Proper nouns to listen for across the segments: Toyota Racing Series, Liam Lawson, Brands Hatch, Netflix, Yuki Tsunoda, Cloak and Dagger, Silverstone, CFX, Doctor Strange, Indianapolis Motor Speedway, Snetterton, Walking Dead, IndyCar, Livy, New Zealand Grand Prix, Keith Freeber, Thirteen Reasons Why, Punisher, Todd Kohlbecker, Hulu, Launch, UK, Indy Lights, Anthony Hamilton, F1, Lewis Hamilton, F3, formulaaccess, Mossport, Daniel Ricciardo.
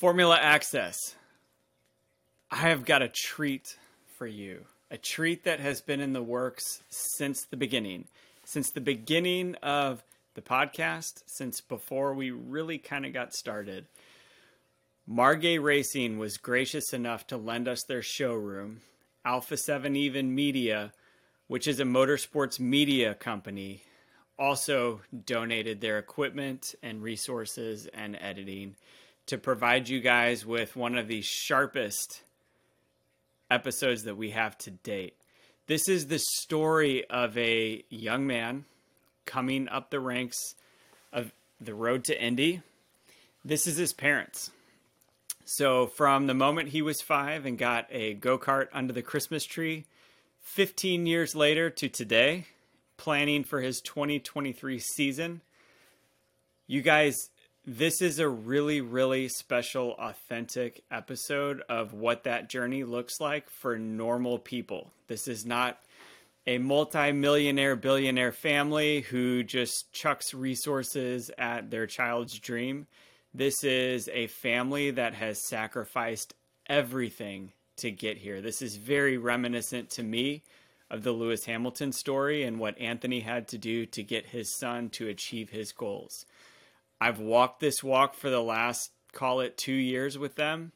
Formula Access. I have got a treat for you. A treat that has been in the works since the beginning. Since the beginning of the podcast, since before we really kind of got started. Margay Racing was gracious enough to lend us their showroom. Alpha 7 Even Media, which is a motorsports media company, also donated their equipment and resources and editing to provide you guys with one of the sharpest episodes that we have to date. This is the story of a young man coming up the ranks of the Road to Indy. This is his parents. So from the moment he was 5 and got a go-kart under the Christmas tree, 15 years later to today, planning for his 2023 season, you guys, this is a really, really special, authentic episode of what that journey looks like for normal people. This is not a multi-millionaire, billionaire family who just chucks resources at their child's dream. This is a family that has sacrificed everything to get here. This is very reminiscent to me of the Lewis Hamilton story and what Anthony had to do to get his son to achieve his goals. I've walked this walk for the last, call it 2 years with them,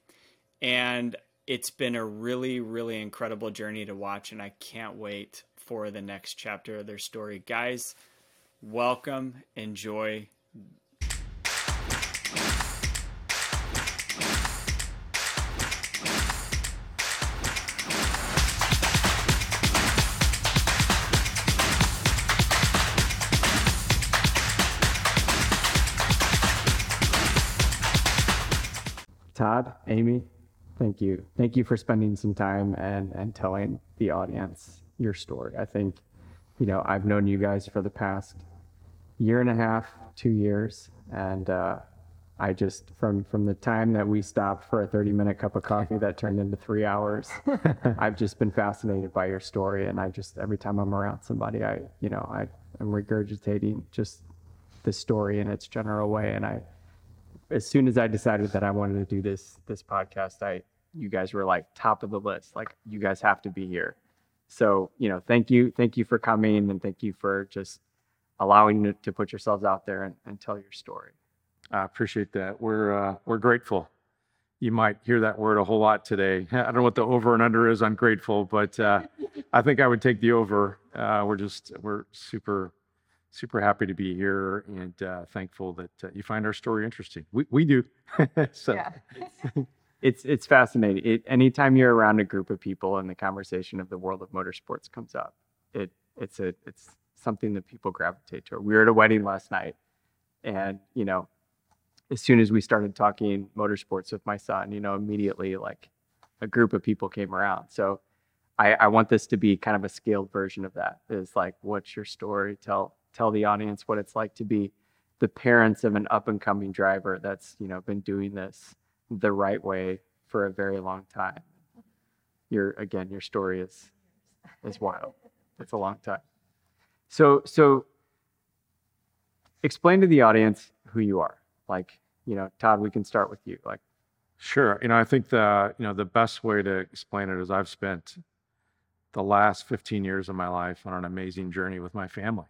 and it's been a really, really incredible journey to watch, and I can't wait for the next chapter of their story. Guys, welcome, enjoy. Todd, Amy, thank you. Thank you for spending some time and telling the audience your story. I think, you know, I've known you guys for the past year and a half, 2 years. And I just, from the time that we stopped for a 30-minute cup of coffee that turned into 3 hours, I've just been fascinated by your story. And I just, every time I'm around somebody, I'm regurgitating just the story in its general way. And as soon as I decided that I wanted to do this podcast, you guys were like top of the list. Like, you guys have to be here. So, you know, thank you for coming, and thank you for just allowing it to put yourselves out there and tell your story. I appreciate that. We're grateful. You might hear that word a whole lot today. I don't know what the over and under is on grateful, but I think I would take the over. We're super. Super happy to be here, and thankful that you find our story interesting. We do. So yeah. It's fascinating. Anytime you're around a group of people and the conversation of the world of motorsports comes up, it's something that people gravitate toward. We were at a wedding last night, and you know, as soon as we started talking motorsports with my son, you know, immediately like a group of people came around. So I want this to be kind of a scaled version of that. Is like, what's your story? Tell the audience what it's like to be the parents of an up-and-coming driver that's, you know, been doing this the right way for a very long time. Your story is wild. It's a long time. So explain to the audience who you are. Like, you know, Todd, we can start with you. Like, sure. You know, I think the best way to explain it is I've spent the last 15 years of my life on an amazing journey with my family.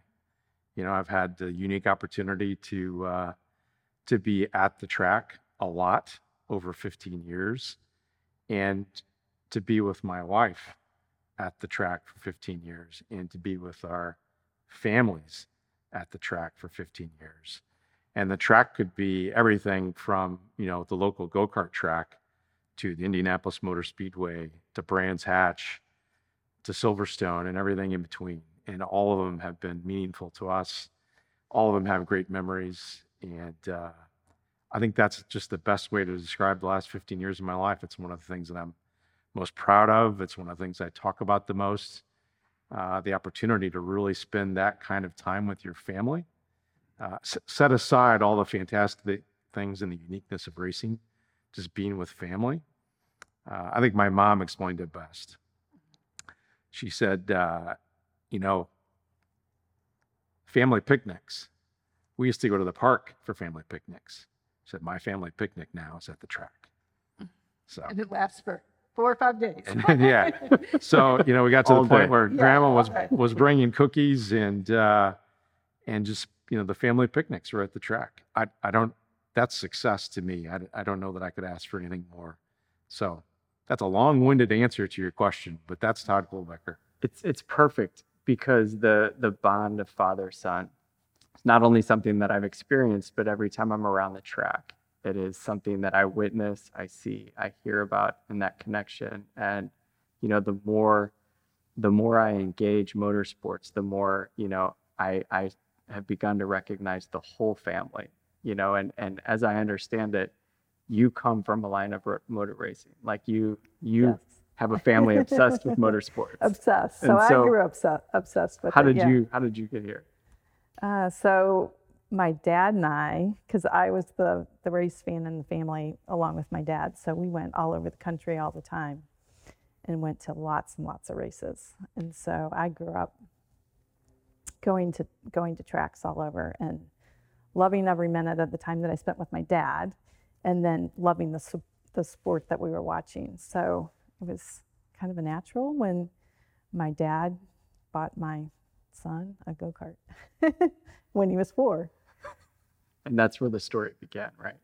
You know, I've had the unique opportunity to be at the track a lot over 15 years, and to be with my wife at the track for 15 years, and to be with our families at the track for 15 years. And the track could be everything from, you know, the local go-kart track to the Indianapolis Motor Speedway to Brands Hatch to Silverstone and everything in between. And all of them have been meaningful to us. All of them have great memories. And I think that's just the best way to describe the last 15 years of my life. It's one of the things that I'm most proud of. It's one of the things I talk about the most. The opportunity to really spend that kind of time with your family. Set aside all the fantastic things and the uniqueness of racing, just being with family. I think my mom explained it best. She said, you know, family picnics. We used to go to the park for family picnics. said, my family picnic now is at the track. So. And it lasts for 4 or 5 days. Yeah. So, you know, we got to the point where grandma was bringing cookies and just, you know, the family picnics were at the track. I don't, that's success to me. I don't know that I could ask for anything more. So that's a long-winded answer to your question, but that's Todd Kohlbecker. It's perfect because the bond of father-son is not only something that I've experienced, but every time I'm around the track, it is something that I witness, I see, I hear about, and that connection. And, you know, the more I engage motorsports, the more, you know, I have begun to recognize the whole family, you know, and as I understand it, you come from a line of motor racing. Like you yes. have a family obsessed with motorsports. Obsessed. So I grew up obsessed with How did you get here? So my dad and I, because I was the race fan in the family along with my dad. So we went all over the country all the time and went to lots and lots of races. And so I grew up going to tracks all over and loving every minute of the time that I spent with my dad. And then loving the sport that we were watching. So it was kind of a natural when my dad bought my son a go-kart when he was 4. And that's where the story began, right?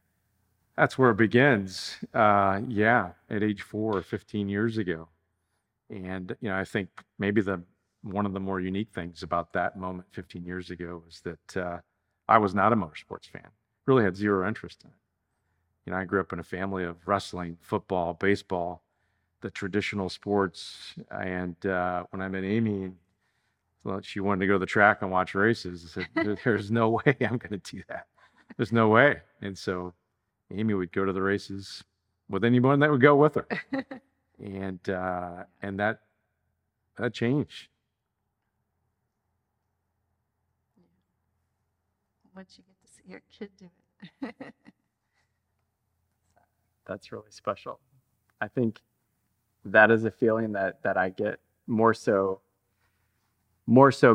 That's where it begins. At age 4 or 15 years ago. And, you know, I think maybe one of the more unique things about that moment 15 years ago was that I was not a motorsports fan, really had zero interest in it. You know, I grew up in a family of wrestling, football, baseball, the traditional sports. And when I met Amy, well, she wanted to go to the track and watch races. I said, there's no way I'm going to do that. There's no way. And so Amy would go to the races with anyone that would go with her. And that changed. Once you get to see your kid do it. That's really special. I think that is a feeling that I get more so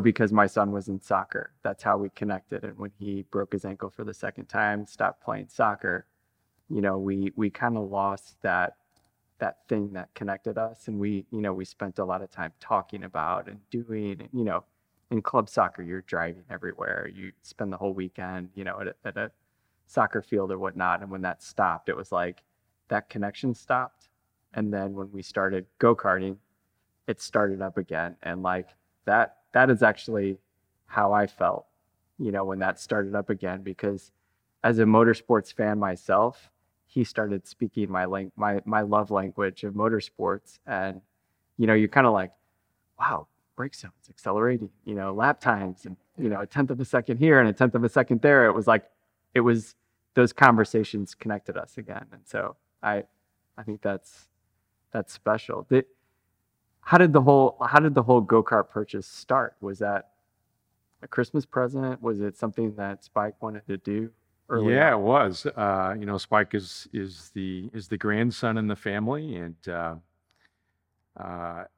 because my son was in soccer. That's how we connected. And when he broke his ankle for the second time, stopped playing soccer, you know, we kind of lost that thing that connected us. And we, you know, we spent a lot of time talking about and doing, you know, in club soccer, you're driving everywhere. You spend the whole weekend, you know, at a soccer field or whatnot. And when that stopped, it was like, that connection stopped. And then when we started go-karting, it started up again. And like that is actually how I felt, you know, when that started up again, because as a motorsports fan myself, he started speaking my love language of motorsports. And, you know, you're kind of like, wow, brake zones accelerating, you know, lap times, and, you know, a 1/10 of a second here and a 1/10 of a second there. It was those conversations connected us again. And so I think that's special. How did the whole go-kart purchase start? Was that a Christmas present? Was it something that Spike wanted to do early? Yeah, on? It was. You know, Spike is the grandson in the family, and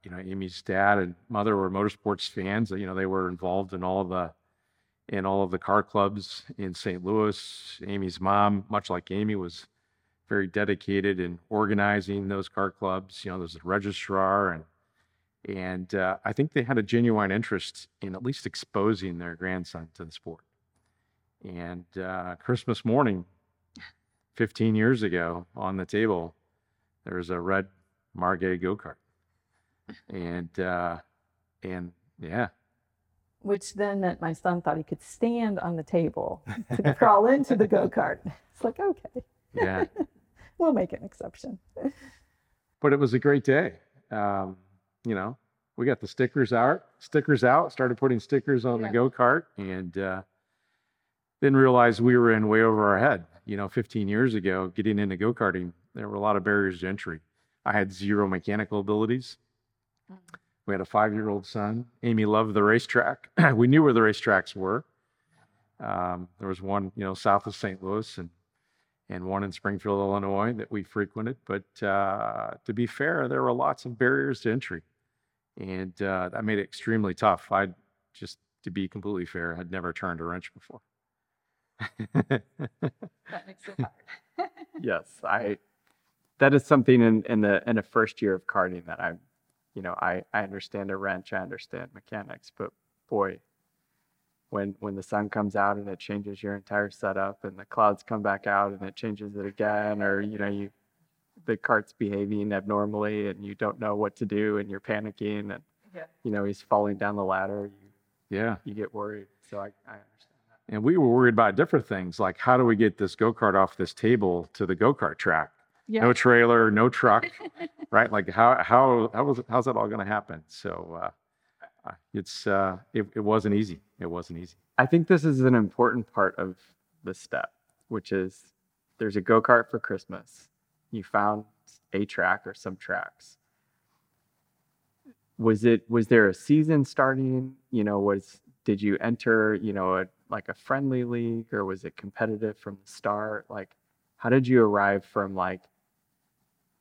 you know, Amy's dad and mother were motorsports fans. You know, they were involved in all of the car clubs in St. Louis. Amy's mom, much like Amy, was very dedicated in organizing those car clubs. You know, there's a registrar, and I think they had a genuine interest in at least exposing their grandson to the sport. And Christmas morning, 15 years ago, on the table, there was a red Margay go-kart, and which then meant my son thought he could stand on the table to crawl into the go-kart. It's like, okay. Yeah. We'll make an exception. But it was a great day. You know, we got the stickers out, started putting stickers on the go-kart, and then realized we were in way over our head. You know, 15 years ago, getting into go-karting, there were a lot of barriers to entry. I had zero mechanical abilities. We had a 5-year-old son. Amy loved the racetrack. We knew where the racetracks were. There was one, you know, south of St. Louis, and one in Springfield, Illinois, that we frequented. But to be fair, there were lots of barriers to entry. And that made it extremely tough. I, just to be completely fair, had never turned a wrench before. That makes it hard. Yes, that is something in the first year of karting that I'm, you know, I understand a wrench, I understand mechanics, but boy, when the sun comes out and it changes your entire setup, and the clouds come back out and it changes it again, or you know, the kart's behaving abnormally and you don't know what to do and you're panicking and you know, he's falling down the ladder, you get worried. So I understand. And we were worried about different things, like how do we get this go-kart off this table to the go-kart track? Yeah. No trailer, no truck, right? Like how's that all going to happen? So it wasn't easy. It wasn't easy. I think this is an important part of this step, which is there's a go-kart for Christmas. You found a track or some tracks. Was there a season starting? You know, did you enter, you know, a friendly league, or was it competitive from the start? Like, how did you arrive from like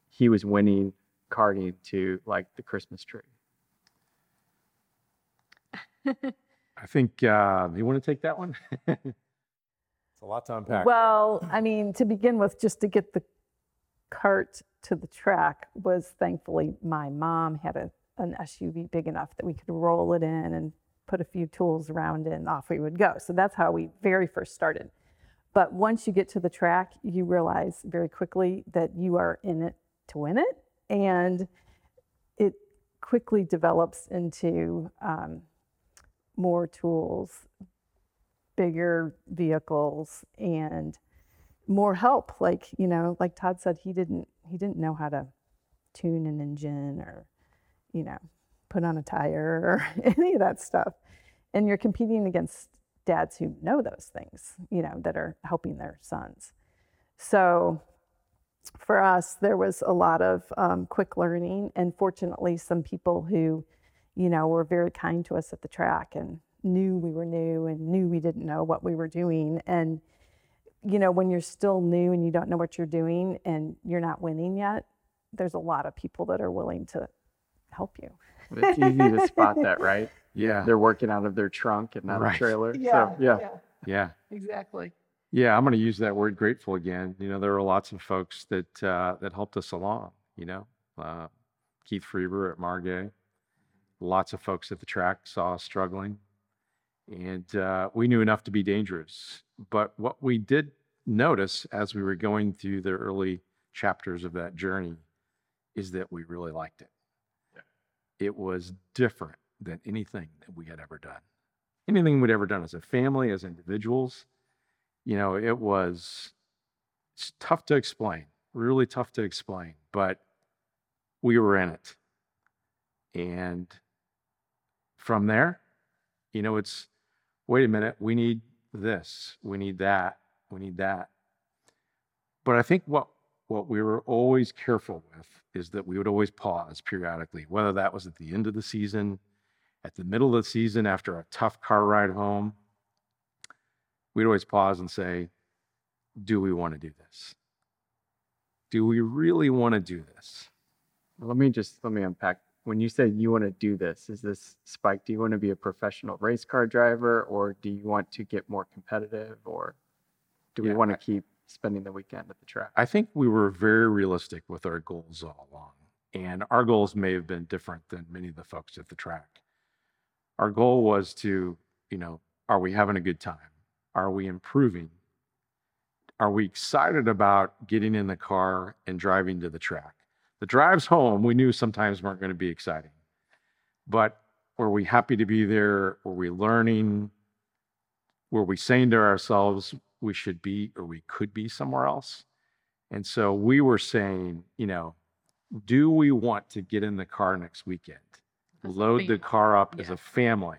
he was winning karting to like the Christmas tree? I think you want to take that one? It's a lot to unpack. Well, I mean, to begin with, just to get the cart to the track was thankfully my mom had an SUV big enough that we could roll it in and put a few tools around it and off we would go. So that's how we very first started. But once you get to the track, you realize very quickly that you are in it to win it. And it quickly develops into more tools, bigger vehicles, and more help. Like, you know, like Todd said, he didn't know how to tune an engine or, you know, put on a tire or any of that stuff. And you're competing against dads who know those things, you know, that are helping their sons. So for us, there was a lot of quick learning, and fortunately some people who, you know, were very kind to us at the track and knew we were new and knew we didn't know what we were doing. And, you know, when you're still new and you don't know what you're doing and you're not winning yet, there's a lot of people that are willing to help you. It's easy to spot that, right? Yeah. They're working out of their trunk and not a trailer. Yeah, so, yeah. Exactly. Yeah, I'm going to use that word grateful again. You know, there were lots of folks that helped us along, you know. Keith Freeber at Margay. Lots of folks at the track saw us struggling. And we knew enough to be dangerous. But what we did notice as we were going through the early chapters of that journey is that we really liked it. It was different than anything that we had ever done. Anything we'd ever done as a family, as individuals, you know, it was tough to explain, really tough to explain, but we were in it. And from there, you know, it's, wait a minute, we need this, we need that, we need that. But I think what we were always careful with is that we would always pause periodically, whether that was at the end of the season, at the middle of the season, after a tough car ride home. We'd always pause and say, do we want to do this? Do we really want to do this? Let me unpack. When you say you want to do this, is this, Spike, do you want to be a professional race car driver, or do you want to get more competitive, or do we want to keep spending the weekend at the track? I think we were very realistic with our goals all along. And our goals may have been different than many of the folks at the track. Our goal was to, you know, are we having a good time? Are we improving? Are we excited about getting in the car and driving to the track? The drives home, we knew sometimes weren't going to be exciting. But were we happy to be there? Were we learning? Were we saying to ourselves, we should be, or we could be somewhere else? And so we were saying, you know, do we want to get in the car next weekend, load the car up as a family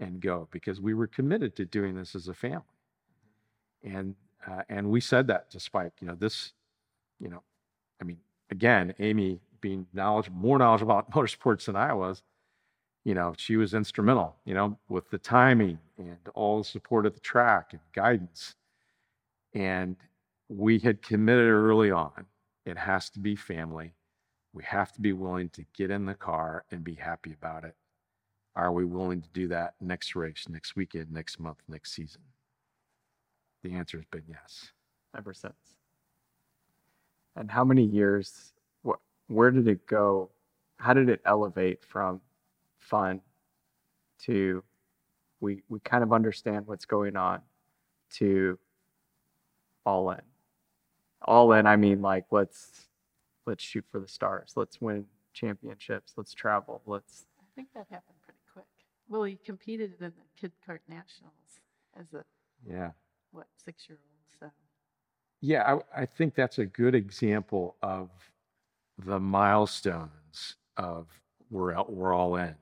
and go? Because we were committed to doing this as a family. And we said that to Spike, you know, this, you know, I mean, again, Amy being more knowledgeable about motorsports than I was, you know, she was instrumental, you know, with the timing and all the support at the track and guidance. And we had committed early on, it has to be family. We have to be willing to get in the car and be happy about it. Are we willing to do that next race, next weekend, next month, next season? the answer has been yes. Ever since. And how many years, where did it go? How did it elevate from fun to we kind of understand what's going on to all in? All in, I mean, like, let's shoot for the stars. Let's win championships. Let's travel. I think that happened pretty quick. Well, he competed in the Kid Kart Nationals as a, 6-year-old, so. Yeah, I think that's a good example of the milestones of we're all in.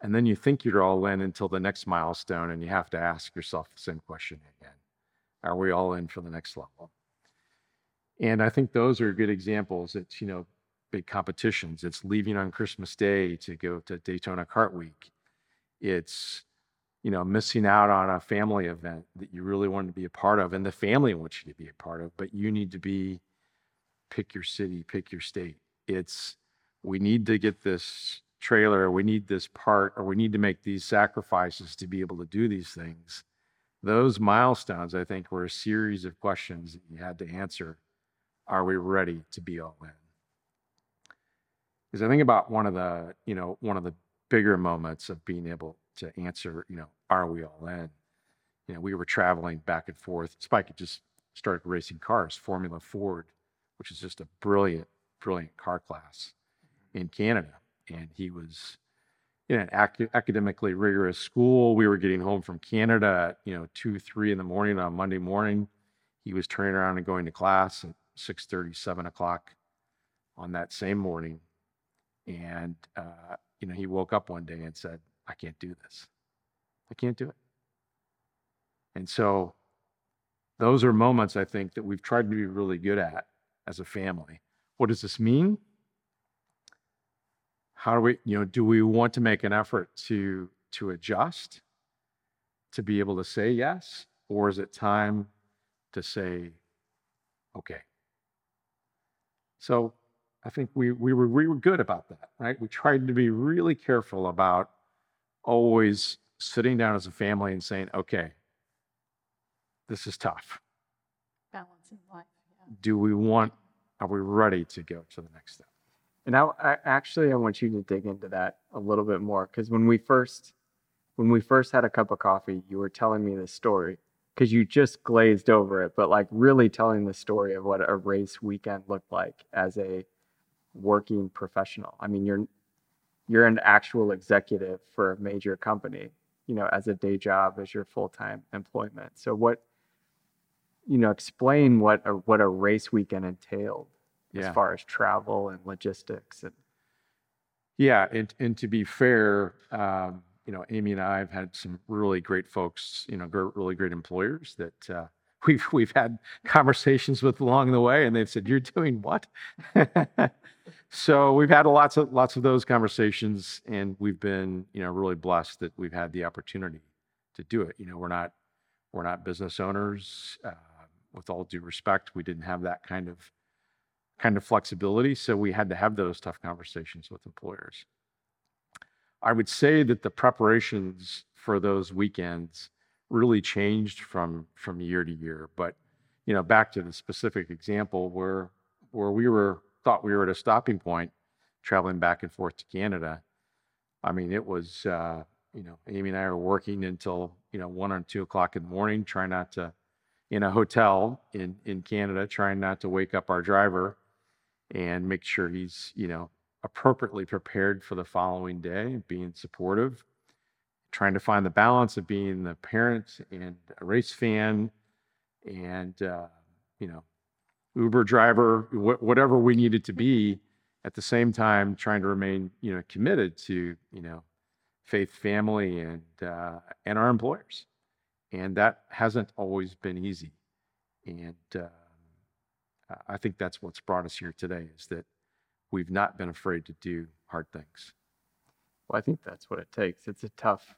And then you think you're all in until the next milestone, and you have to ask yourself the same question again. Are we all in for the next level? And I think those are good examples. It's, big competitions. It's leaving on Christmas Day to go to Daytona Kart Week. It's, missing out on a family event that you really wanted to be a part of, and the family wants you to be a part of, but you need to pick your city, pick your state. It's, we need to get this trailer, we need this part, or we need to make these sacrifices to be able to do these things. Those milestones, I think, were a series of questions that you had to answer. Are we ready to be all in? Because I think about one of the bigger moments of being able to answer, are we all in? We were traveling back and forth. Spike had just started racing cars, Formula Ford, which is just a brilliant, brilliant car class in Canada. And he was in an academically rigorous school. We were getting home from Canada at, 2-3 in the morning on Monday morning. He was turning around and going to class at 6:30, 7 o'clock on that same morning. And, he woke up one day and said, I can't do this. I can't do it. And so those are moments, I think, that we've tried to be really good at as a family. What does this mean? How do we, do we want to make an effort to adjust, to be able to say yes? Or is it time to say, okay? So I think we were good about that, right? We tried to be really careful about always sitting down as a family and saying, okay, this is tough. Balancing life. Yeah. Are we ready to go to the next step? And I want you to dig into that a little bit more, because when we first had a cup of coffee, you were telling me this story, because you just glazed over it, but like really telling the story of what a race weekend looked like as a working professional. I mean, you're an actual executive for a major company, as a day job, as your full-time employment. So what, explain what a race weekend entailed as far as travel and logistics. And to be fair, Amy and I have had some really great folks, really great employers that we've had conversations with along the way, and they've said, "You're doing what?" So we've had lots of those conversations, and we've been, really blessed that we've had the opportunity to do it. We're not business owners. With all due respect, we didn't have that kind of flexibility, so we had to have those tough conversations with employers. I would say that the preparations for those weekends really changed from year to year. But, back to the specific example where we thought we were at a stopping point, traveling back and forth to Canada. I mean, it was, Amy and I were working until, 1 or 2 o'clock in the morning, in a hotel in Canada, trying not to wake up our driver and make sure he's, appropriately prepared for the following day, being supportive, trying to find the balance of being the parent and a race fan and, Uber driver, whatever we needed to be, at the same time trying to remain, committed to, faith, family, and our employers. And that hasn't always been easy. And I think that's what's brought us here today, is that we've not been afraid to do hard things. Well, I think that's what it takes. It's a tough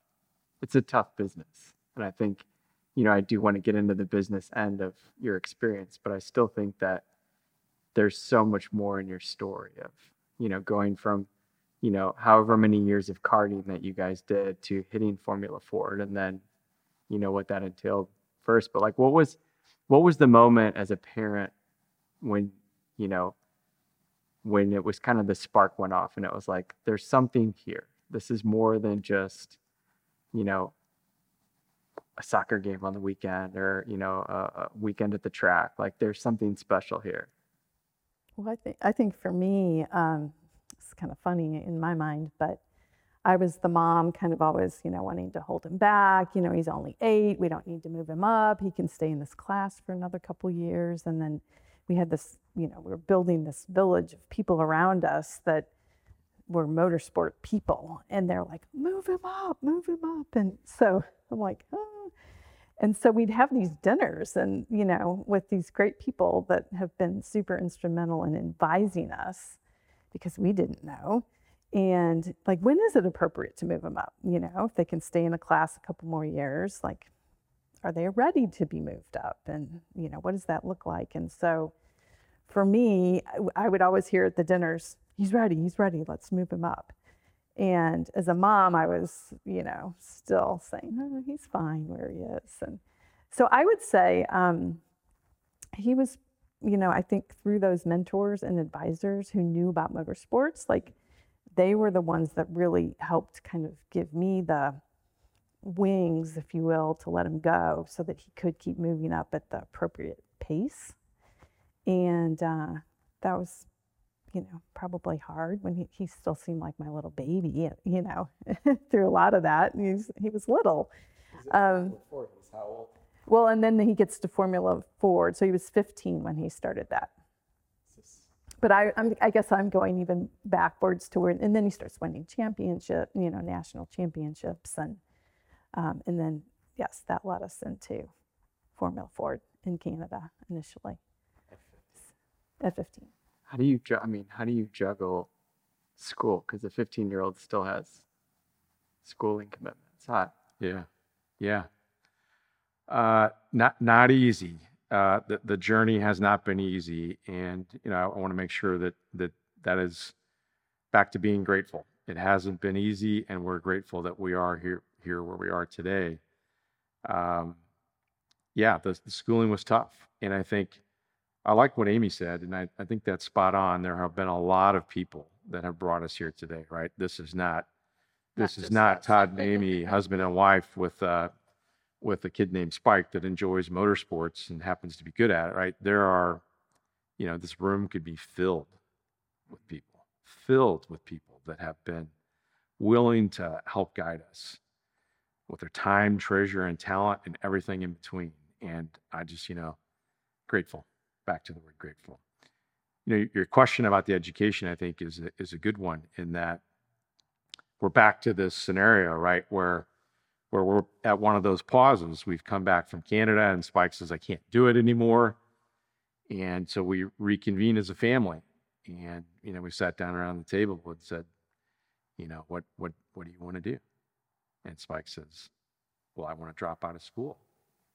business. And I think, I do want to get into the business end of your experience, but I still think that there's so much more in your story of, going from, however many years of karting that you guys did to hitting Formula Ford, and then, what that entailed first, but like, what was the moment as a parent when, you know, when it was kind of the spark went off and it was like, there's something here. This is more than just, you know, a soccer game on the weekend or, you know, a weekend at the track. Like, there's something special here. Well, I think for me, it's kind of funny in my mind, but I was the mom kind of always, you know, wanting to hold him back. You know, he's only 8. We don't need to move him up. He can stay in this class for another couple years. And then we had this, you know, we were building this village of people around us that were motorsport people. And they're like, move him up, move him up. And so I'm like, oh. And so we'd have these dinners and, you know, with these great people that have been super instrumental in advising us because we didn't know. And like, when is it appropriate to move them up? You know, if they can stay in a class a couple more years, like, are they ready to be moved up? And, you know, what does that look like? And so for me, I would always hear at the dinners, he's ready, let's move him up. And as a mom, I was, you know, still saying, oh, he's fine where he is. And so I would say he was, you know, I think through those mentors and advisors who knew about motorsports, like, they were the ones that really helped kind of give me the wings, if you will, to let him go so that he could keep moving up at the appropriate pace. And that was, you know, probably hard when he still seemed like my little baby, you know, through a lot of that. He was little. How old? Well, and then he gets to Formula Ford. So he was 15 when he started that. But I guess I'm going even backwards to where, and then he starts winning championship, you know, national championships, and then yes, that led us into Formula Ford in Canada initially. At 15. How do you juggle school? Because a 15-year-old still has schooling commitments. Hot. Yeah. Not easy. The journey has not been easy, and you know I want to make sure that is back to being grateful. It hasn't been easy, and we're grateful that we are here where we are today. The schooling was tough, and I think I like what Amy said, and I think that's spot on. There have been a lot of people that have brought us here today, right? This is not Todd and Amy, husband and wife with a kid named Spike that enjoys motorsports and happens to be good at it, right? There are, you know, this room could be filled with people that have been willing to help guide us with their time, treasure, and talent, and everything in between. And I just, you know, grateful, back to the word grateful. You know, your question about the education, I think, is a good one in that we're back to this scenario, right, where we're at one of those pauses. We've come back from Canada and Spike says, I can't do it anymore. And so we reconvene as a family. And, you know, we sat down around the table and said, you know, what do you want to do? And Spike says, well, I want to drop out of school.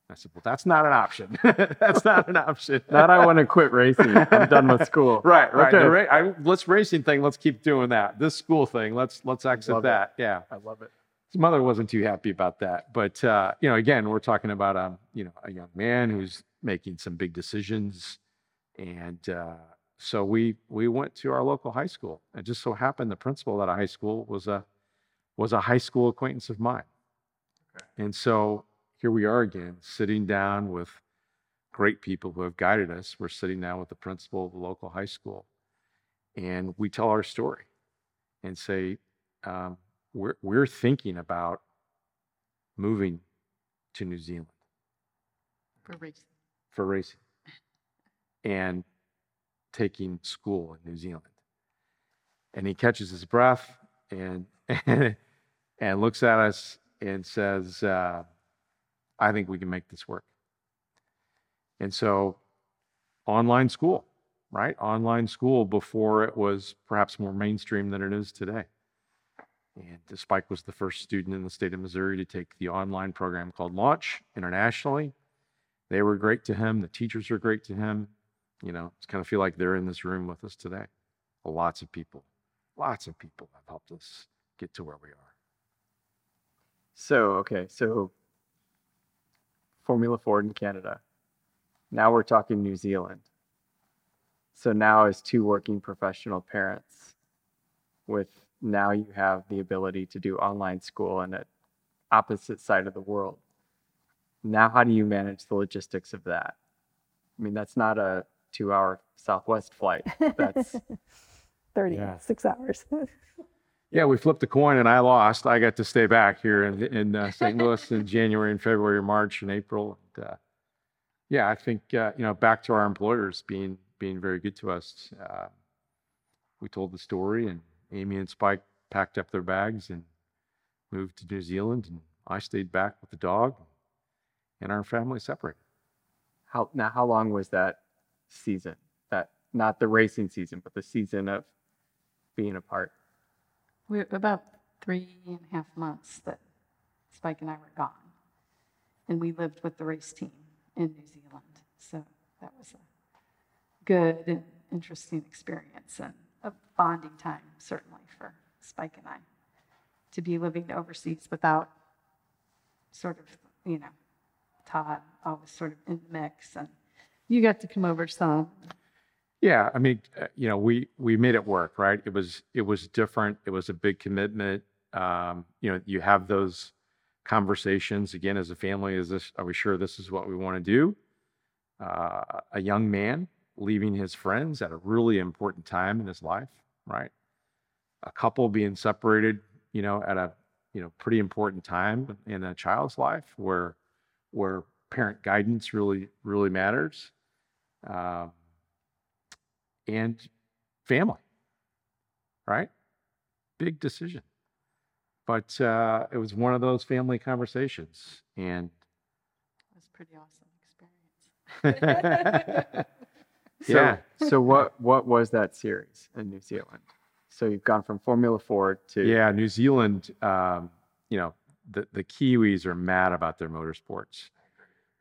And I said, well, that's not an option. Not I want to quit racing. I'm done with school. Right. Okay. Let's racing thing. Let's keep doing that. This school thing. Let's exit that. It. Yeah. I love it. His mother wasn't too happy about that, but you know, again, we're talking about you know, a young man who's making some big decisions, and so we went to our local high school, and just so happened the principal at a high school was a high school acquaintance of mine, okay. And so here we are again, sitting down with great people who have guided us. We're sitting down with the principal of the local high school, and we tell our story, and say. We're thinking about moving to New Zealand for racing, and taking school in New Zealand. And he catches his breath and looks at us and says, "I think we can make this work." And so, online school, right? Online school before it was perhaps more mainstream than it is today. And Spike was the first student in the state of Missouri to take the online program called Launch internationally. They were great to him. The teachers were great to him. You know, it's kind of feel like they're in this room with us today. Lots of people have helped us get to where we are. So, okay. So Formula Ford in Canada. Now we're talking New Zealand. So now as two working professional parents, with now you have the ability to do online school on the opposite side of the world. Now how do you manage the logistics of that? I mean, that's not a 2-hour Southwest flight. That's 36 hours. Yeah, we flipped the coin and I lost. I got to stay back here in St. Louis in January and February, March and April. And, yeah, I think, you know, back to our employers being very good to us. We told the story and Amy and Spike packed up their bags and moved to New Zealand. And I stayed back with the dog and our family separated. How long was that season? That, not the racing season, but the season of being apart? We're about 3.5 months that Spike and I were gone. And we lived with the race team in New Zealand. So that was a good and interesting experience and a bonding time, certainly, for Spike and I to be living overseas without sort of, you know, Todd always sort of in the mix. And you got to come over some. Yeah, I mean, you know, we made it work, right? It was different. It was a big commitment. You know, you have those conversations again as a family. Is this? Are we sure this is what we want to do? A young man leaving his friends at a really important time in his life, right? A couple being separated, you know, at a pretty important time in a child's life, where parent guidance really matters. And family, right? Big decision. But it was one of those family conversations. And it was a pretty awesome experience. Yeah. So what was that series in New Zealand? So you've gone from Formula Ford to... Yeah, New Zealand, you know, the Kiwis are mad about their motorsports.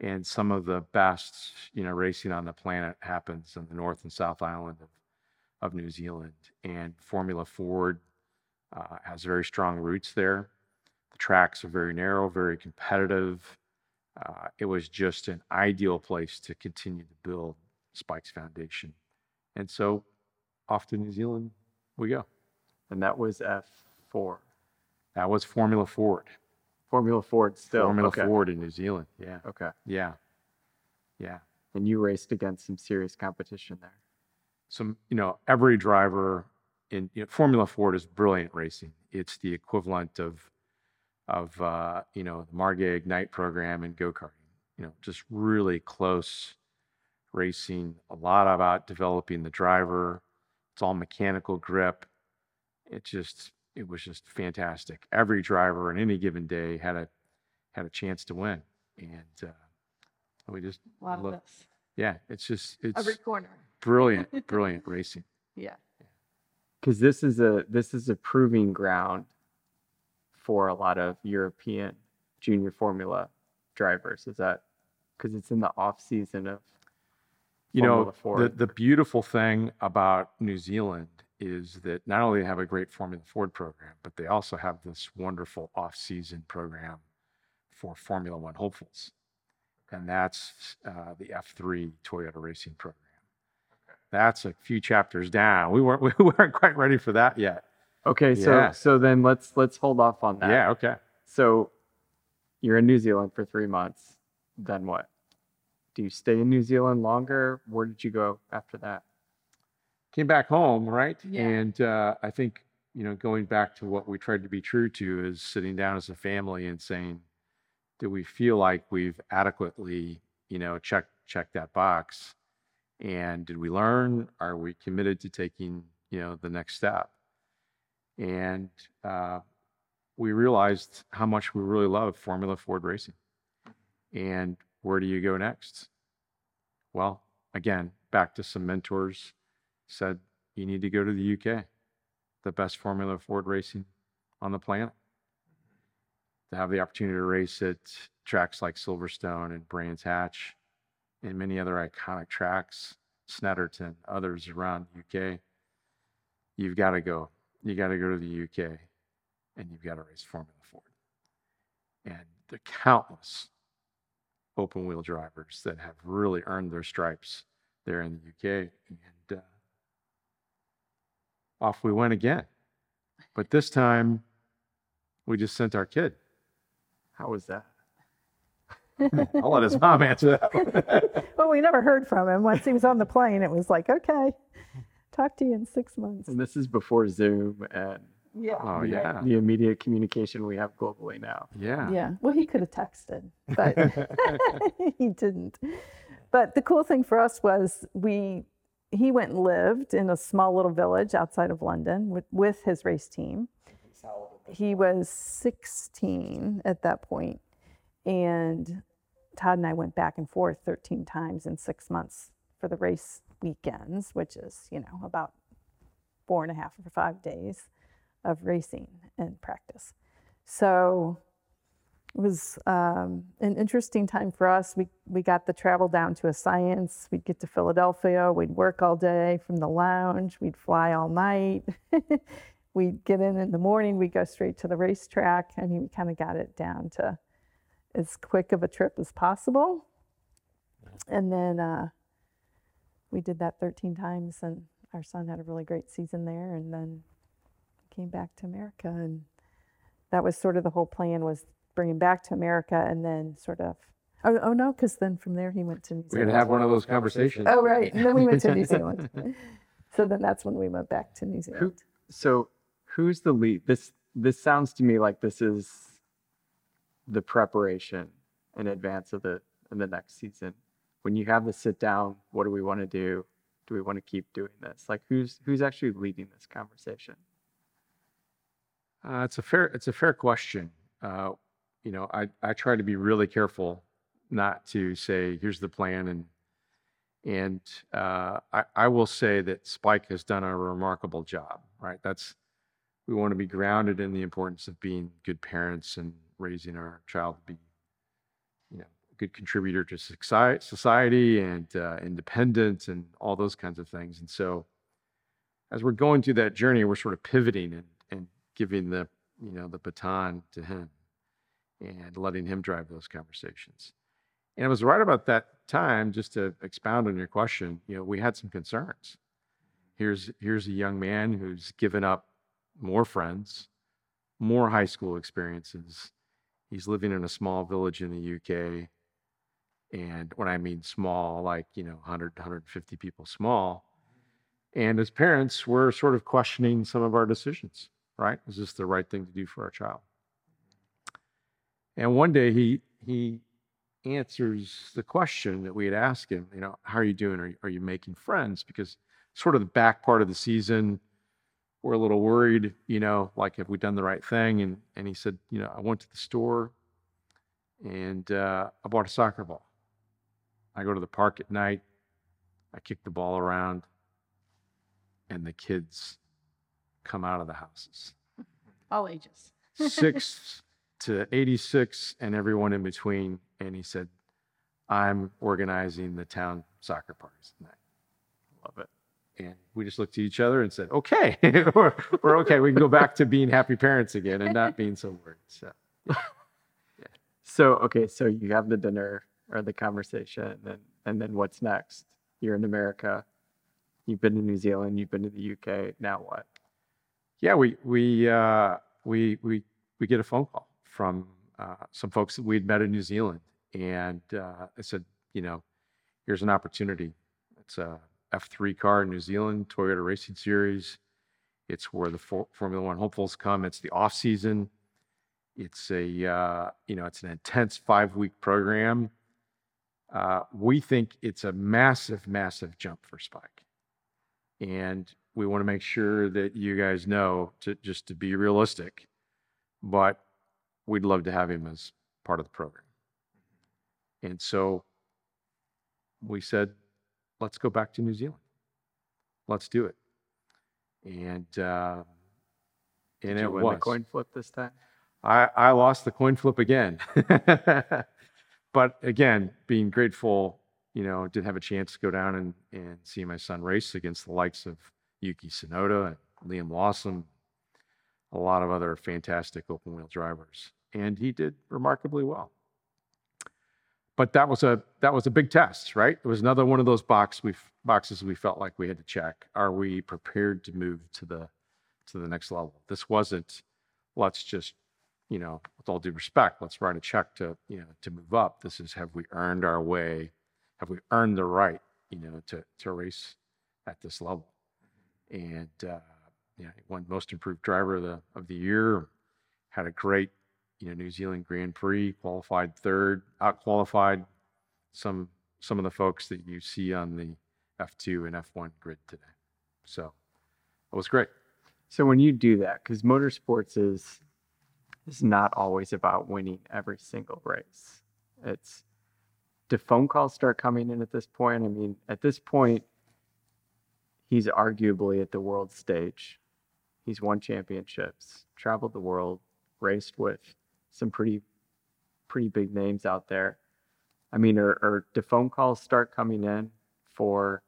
And some of the best, you know, racing on the planet happens on the North and South Island of New Zealand. And Formula Ford has very strong roots there. The tracks are very narrow, very competitive. It was just an ideal place to continue to build Spike's foundation. And so off to New Zealand we go. And that was F4. That was Formula Ford. Formula Ford still. Formula Ford in New Zealand, yeah. Okay. Yeah. Yeah. And you raced against some serious competition there. Some, you know, every driver in Formula Ford is brilliant racing. It's the equivalent of you know, the Margay Ignite program and go-karting. You know, just really close racing, a lot about developing the driver. It's all mechanical grip. It was just fantastic. Every driver on any given day had a chance to win, and we just a lot of this. Yeah, it's every corner. Brilliant racing. Yeah, because this is a proving ground for a lot of European junior formula drivers. Is that because it's in the off season of Formula Ford? The beautiful thing about New Zealand is that not only have a great Formula Ford program, but they also have this wonderful off-season program for Formula One hopefuls. And that's the F3 Toyota Racing program. Okay. That's a few chapters down. We weren't quite ready for that yet. Okay, yeah. So then let's hold off on that. Yeah, okay. So you're in New Zealand for 3 months. Then what? Do you stay in New Zealand longer? Where did you go after that? Came back home, right? Yeah. And I think, you know, going back to what we tried to be true to is sitting down as a family and saying, do we feel like we've adequately, you know, checked that box? And did we learn? Are we committed to taking, you know, the next step? And we realized how much we really love Formula Ford racing. And where do you go next? Well, again, back to some mentors. Said, you need to go to the UK, the best Formula Ford racing on the planet. To have the opportunity to race at tracks like Silverstone and Brands Hatch and many other iconic tracks, Snetterton, others around the UK, you've got to go. You got to go to the UK and you've got to race Formula Ford. And the countless open wheel drivers that have really earned their stripes there in the UK. And off we went again. But this time, we just sent our kid. How was that? I'll let his mom answer that. Well, we never heard from him. Once he was on the plane, it was like, okay, talk to you in 6 months. And this is before Zoom and the immediate communication we have globally now. Yeah. Yeah. Well, he could have texted, but he didn't. But the cool thing for us was he went and lived in a small little village outside of London with his race team. He was 16 at that point. And Todd and I went back and forth 13 times in 6 months for the race weekends, which is, about 4.5 or 5 days of racing and practice. So it was an interesting time for us. We got the travel down to a science. We'd get to Philadelphia. We'd work all day from the lounge. We'd fly all night. We'd get in the morning. We'd go straight to the racetrack. I mean, we kind of got it down to as quick of a trip as possible. And then we did that 13 times, and our son had a really great season there, and then came back to America. And that was sort of the whole plan, was bring him back to America, and then sort of, because then from there he went to New Zealand. We're going to have one of those conversations. Oh, right. And then we went to New Zealand. So then that's when we went back to New Zealand. So who's the lead? This sounds to me like this is the preparation in advance of the next season. When you have the sit down, what do we want to do? Do we want to keep doing this? Like who's actually leading this conversation? It's a fair question. I try to be really careful not to say here's the plan, and I will say that Spike has done a remarkable job. Right, we want to be grounded in the importance of being good parents and raising our child to be, a good contributor to society and independent and all those kinds of things. And so, as we're going through that journey, we're sort of pivoting and giving the, the baton to him and letting him drive those conversations. And it was right about that time, just to expound on your question, we had some concerns. Here's a young man who's given up more friends, more high school experiences. He's living in a small village in the UK. And when I mean small, 100, 150 people small. And as parents, we're sort of questioning some of our decisions, right? Is this the right thing to do for our child? And one day he answers the question that we had asked him, how are you doing? Are you making friends? Because sort of the back part of the season, we're a little worried, have we done the right thing? And he said, I went to the store and I bought a soccer ball. I go to the park at night. I kick the ball around and the kids come out of the houses. All ages. 6 to 86 and everyone in between. And he said, I'm organizing the town soccer parties tonight. Love it. And we just looked at each other and said, okay, we're okay. We can go back to being happy parents again and not being so worried. So you have the dinner or the conversation, and then what's next? You're in America. You've been to New Zealand. You've been to the UK. Now what? Yeah, we get a phone call from some folks that we'd met in New Zealand. And they said, here's an opportunity. It's a F3 car in New Zealand, Toyota Racing Series. It's where the Formula One hopefuls come. It's the off season. It's it's an intense 5-week program. We think it's a massive, massive jump for Spike. And we want to make sure that you guys know, just to be realistic, but we'd love to have him as part of the program. And so we said, let's go back to New Zealand. Let's do it. And it was the coin flip this time. I lost the coin flip again, but again, being grateful, did have a chance to go down and see my son race against the likes of Yuki Tsunoda and Liam Lawson, a lot of other fantastic open wheel drivers, and he did remarkably well. But that was a big test, right? It was another one of those boxes we felt like we had to check. Are we prepared to move to the next level? This wasn't, let's just, with all due respect, let's write a check to move up. This is, have we earned our way? Have we earned the right, to race at this level? And won most improved driver of the year, had a great New Zealand Grand Prix, qualified third, out-qualified some of the folks that you see on the F2 and F1 grid today. So it was great. So when you do that, because motorsports is not always about winning every single race. Do phone calls start coming in at this point? I mean, at this point, he's arguably at the world stage. He's won championships, traveled the world, raced with some pretty big names out there. I mean, or do phone calls start coming in for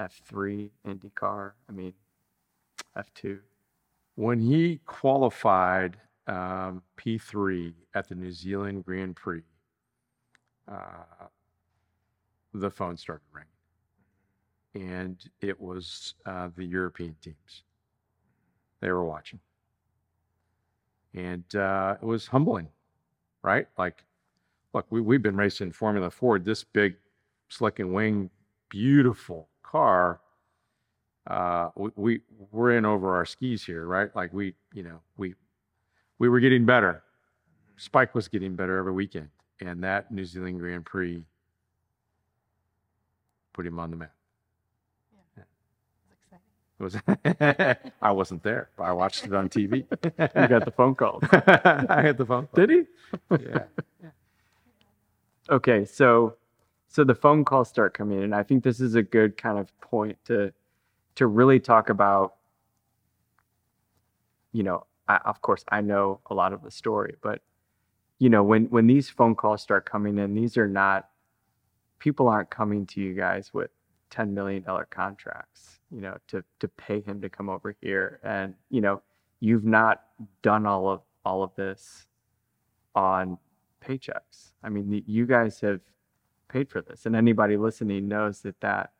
F3, IndyCar? I mean, F2. When he qualified P3 at the New Zealand Grand Prix, the phone started ringing. And it was the European teams. They were watching. And it was humbling, right? Like, look, we've been racing Formula Ford, this big slick and wing, beautiful car. We're in over our skis here, right? Like we were getting better. Spike was getting better every weekend. And that New Zealand Grand Prix put him on the map. Yeah. It was exciting. I wasn't there, but I watched it on TV. You got the phone call. I had the phone call. Did he? Yeah. Okay, so the phone calls start coming in. I think this is a good kind of point to really talk about, of course, I know a lot of the story, but, when these phone calls start coming in, people aren't coming to you guys with $10 million contracts, to pay him to come over here. And, you've not done all of this on paychecks. I mean, you guys have paid for this, and anybody listening knows that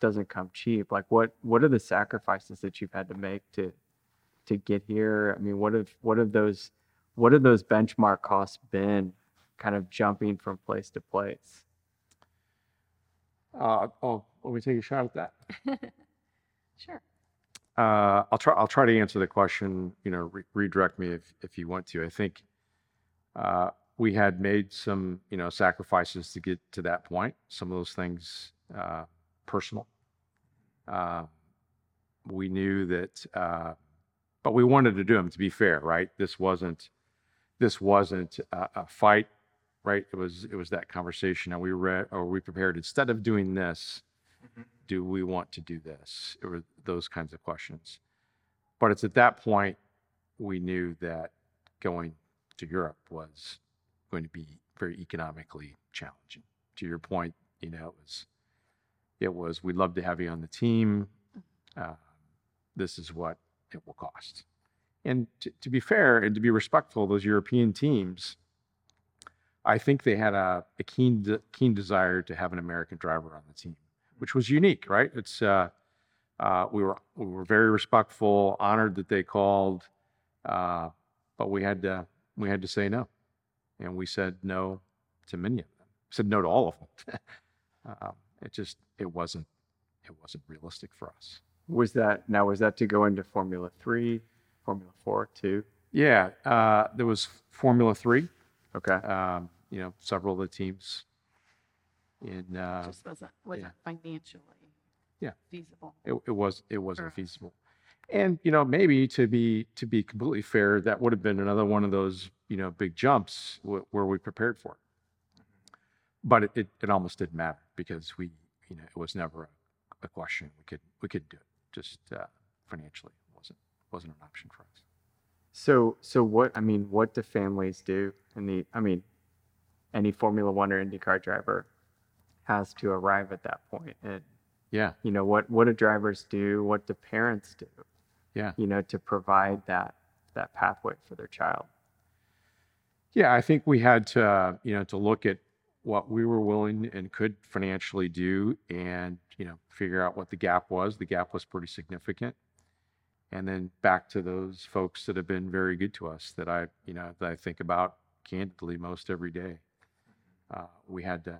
doesn't come cheap. Like, what are the sacrifices that you've had to make to get here? I mean, what have those benchmark costs been, kind of jumping from place to place? Let me take a shot at that. Sure. I'll try to answer the question. Redirect me if you want to. I think we had made some, sacrifices to get to that point. Some of those things personal. We knew that, but we wanted to do them. To be fair, right? This wasn't a fight, right? It was that conversation. And we prepared, instead of doing this, do we want to do this? It were those kinds of questions. But it's at that point we knew that going to Europe was going to be very economically challenging. To your point, it was, we'd love to have you on the team. This is what it will cost. And to be fair and to be respectful, those European teams, I think they had a keen desire to have an American driver on the team, which was unique, right? It's we were very respectful, honored that they called, but we had to say no. And we said no to many of them. We said no to all of them. It wasn't realistic for us. Was that to go into Formula 3, Formula 4 too? Yeah, there was Formula 3. Okay. Several of the teams in just wasn't financially feasible. It wasn't feasible. And maybe to be completely fair, that would have been another one of those big jumps where we prepared for it, but it almost didn't matter because we it was never a question. We could do it. Just financially wasn't an option for us. So what do families do? Any Formula One or IndyCar driver has to arrive at that point. And what do drivers do? What do parents do? To provide that pathway for their child. Yeah, I think we had to, to look at what we were willing and could financially do and, figure out what the gap was. The gap was pretty significant. And then back to those folks that have been very good to us that I, that I think about candidly most every day. We had to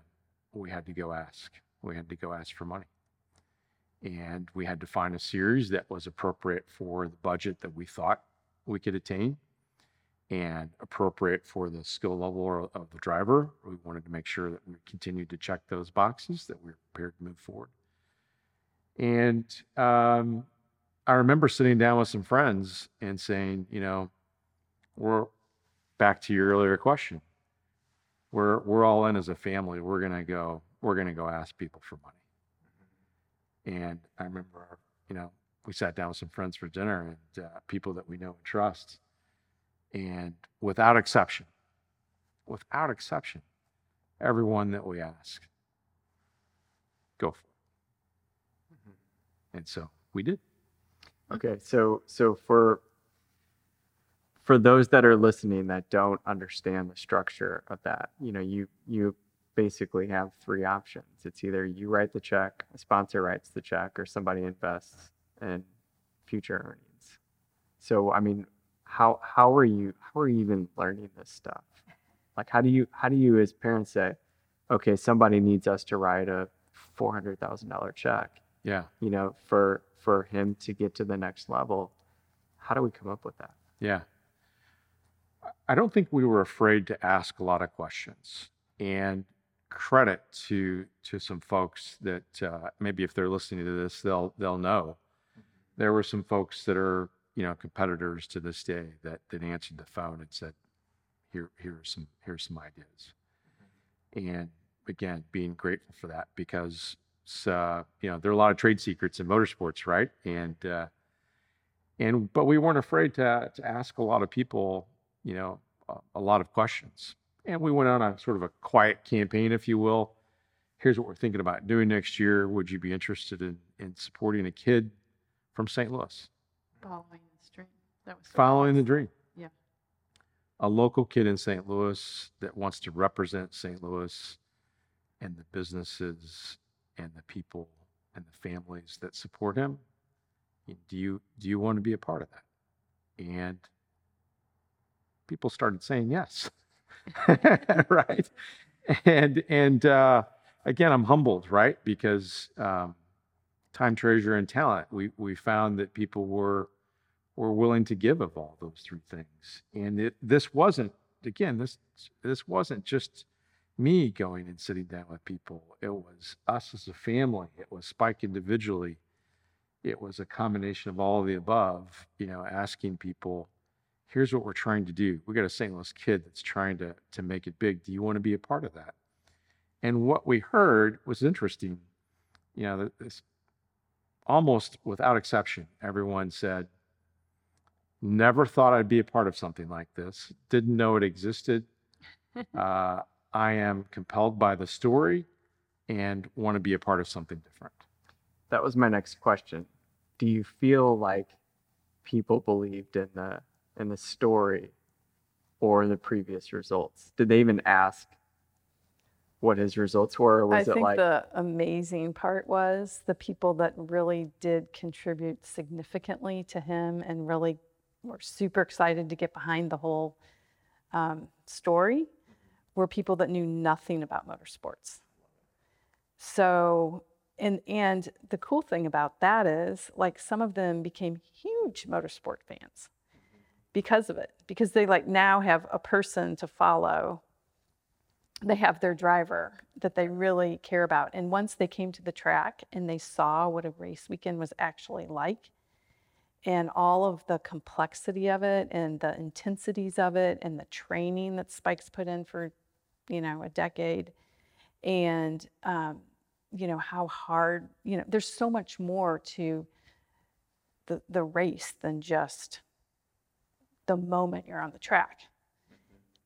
go ask for money. And we had to find a series that was appropriate for the budget that we thought we could attain and appropriate for the skill level of the driver. We wanted to make sure that we continued to check those boxes, that we were prepared to move forward. And I remember sitting down with some friends and saying, we're back to your earlier question. We're all in as a family. We're gonna go ask people for money. And I remember, we sat down with some friends for dinner and people that we know and trust. And without exception, everyone that we asked, go for it. Mm-hmm. And so we did. Okay, so for those that are listening that don't understand the structure of that, you basically have three options. It's either you write the check, a sponsor writes the check, or somebody invests in future earnings. So I mean, how are you even learning this stuff? Like how do you as parents say, okay, somebody needs us to write a $400,000 check? Yeah. For him to get to the next level. How do we come up with that? Yeah. I don't think we were afraid to ask a lot of questions, and credit to some folks that maybe if they're listening to this, they'll know. There were some folks that are, competitors to this day that answered the phone and said, here's some ideas. And again, being grateful for that, because there are a lot of trade secrets in motorsports, right? But we weren't afraid to ask a lot of people, a lot of questions. And we went on a sort of a quiet campaign, if you will. Here's what we're thinking about doing next year. Would you be interested in supporting a kid from St. Louis? Following the dream. That was so Following nice. The dream. Yeah. A local kid in St. Louis that wants to represent St. Louis and the businesses and the people and the families that support him. Do you want to be a part of that? And people started saying yes. Right. And again, I'm humbled, right? Because time, treasure, and talent, we found that people were willing to give of all those three things. And this wasn't just me going and sitting down with people. It was us as a family. It was Spike individually. It was a combination of all of the above, asking people, here's what we're trying to do. We got a St. Louis kid that's trying to make it big. Do you want to be a part of that? And what we heard was interesting. This, almost without exception, everyone said, never thought I'd be a part of something like this. Didn't know it existed. I am compelled by the story and want to be a part of something different. That was my next question. Do you feel like people believed in the story or the previous results? Did they even ask what his results were? Or was I think the amazing part was the people that really did contribute significantly to him and really were super excited to get behind the whole story were people that knew nothing about motorsports. So, and the cool thing about that is, like, some of them became huge motorsport fans because of it, because they now have a person to follow. They have their driver that they really care about. And once they came to the track and they saw what a race weekend was actually like, and all of the complexity of it and the intensities of it and the training that Spike's put in for, a decade, and, how hard, there's so much more to the race than just the moment you're on the track.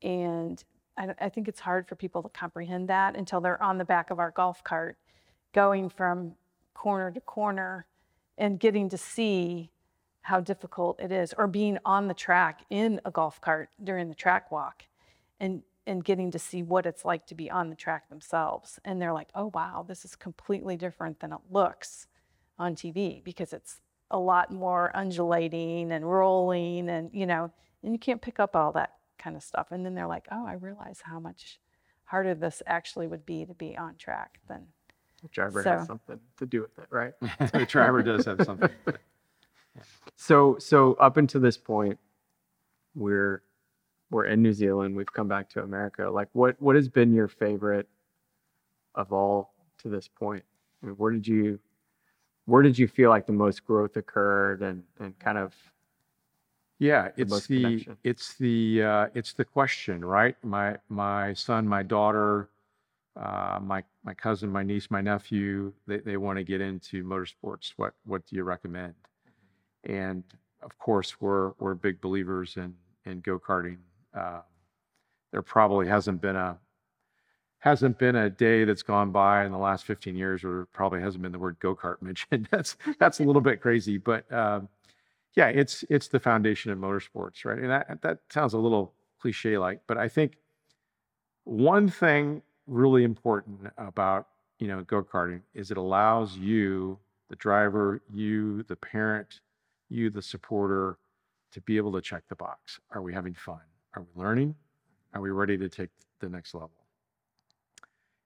And I think it's hard for people to comprehend that until they're on the back of our golf cart going from corner to corner and getting to see how difficult it is, or being on the track in a golf cart during the track walk and getting to see what it's like to be on the track themselves. And they're like, oh, wow, this is completely different than it looks on TV, because it's a lot more undulating and rolling, and, you know, and you can't pick up all that kind of stuff. And then they're like, oh, I realize how much harder this actually would be to be on track than. The driver has something to do with it, right? The driver does have something. So up until this point, we're in New Zealand. We've come back to America. Like, what has been your favorite of all to this point? I mean, where did you feel like the most growth occurred and kind of? Yeah, it's the question, right? My son, my daughter, my cousin, my niece, my nephew, they want to get into motorsports. What do you recommend? And of course, we're big believers in go-karting. There probably hasn't been a day that's gone by in the last 15 years where probably hasn't been the word go-kart mentioned. That's a little bit crazy, but yeah, it's the foundation of motorsports, right? And that sounds a little cliche-like, but I think one thing really important about, you know, go-karting is it allows you, the driver, you, the parent, you, the supporter, to be able to check the box. Are we having fun? Are we learning? Are we ready to take the next level?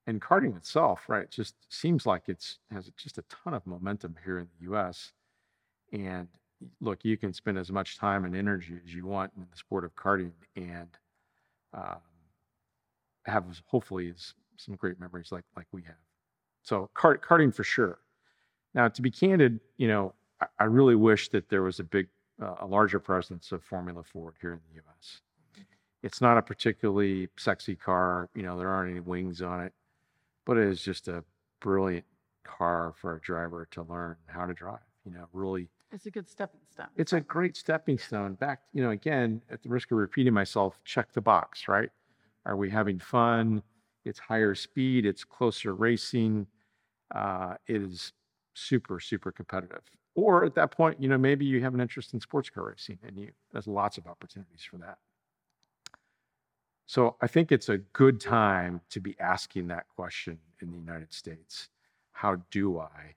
And karting itself, right, just seems like has just a ton of momentum here in the U.S. And look, you can spend as much time and energy as you want in the sport of karting, and have hopefully some great memories like we have. So karting for sure. Now, to be candid, you know, I really wish that there was a larger presence of Formula Ford here in the U.S. It's not a particularly sexy car. You know, there aren't any wings on it, but it is just a brilliant car for a driver to learn how to drive. You know, really. It's a good stepping stone. It's a great stepping stone. Back, you know, again, at the risk of repeating myself, check the box, right? Are we having fun? It's higher speed. It's closer racing. It is super, super competitive. Or at that point, you know, maybe you have an interest in sports car racing, and there's lots of opportunities for that. So I think it's a good time to be asking that question in the United States. How do I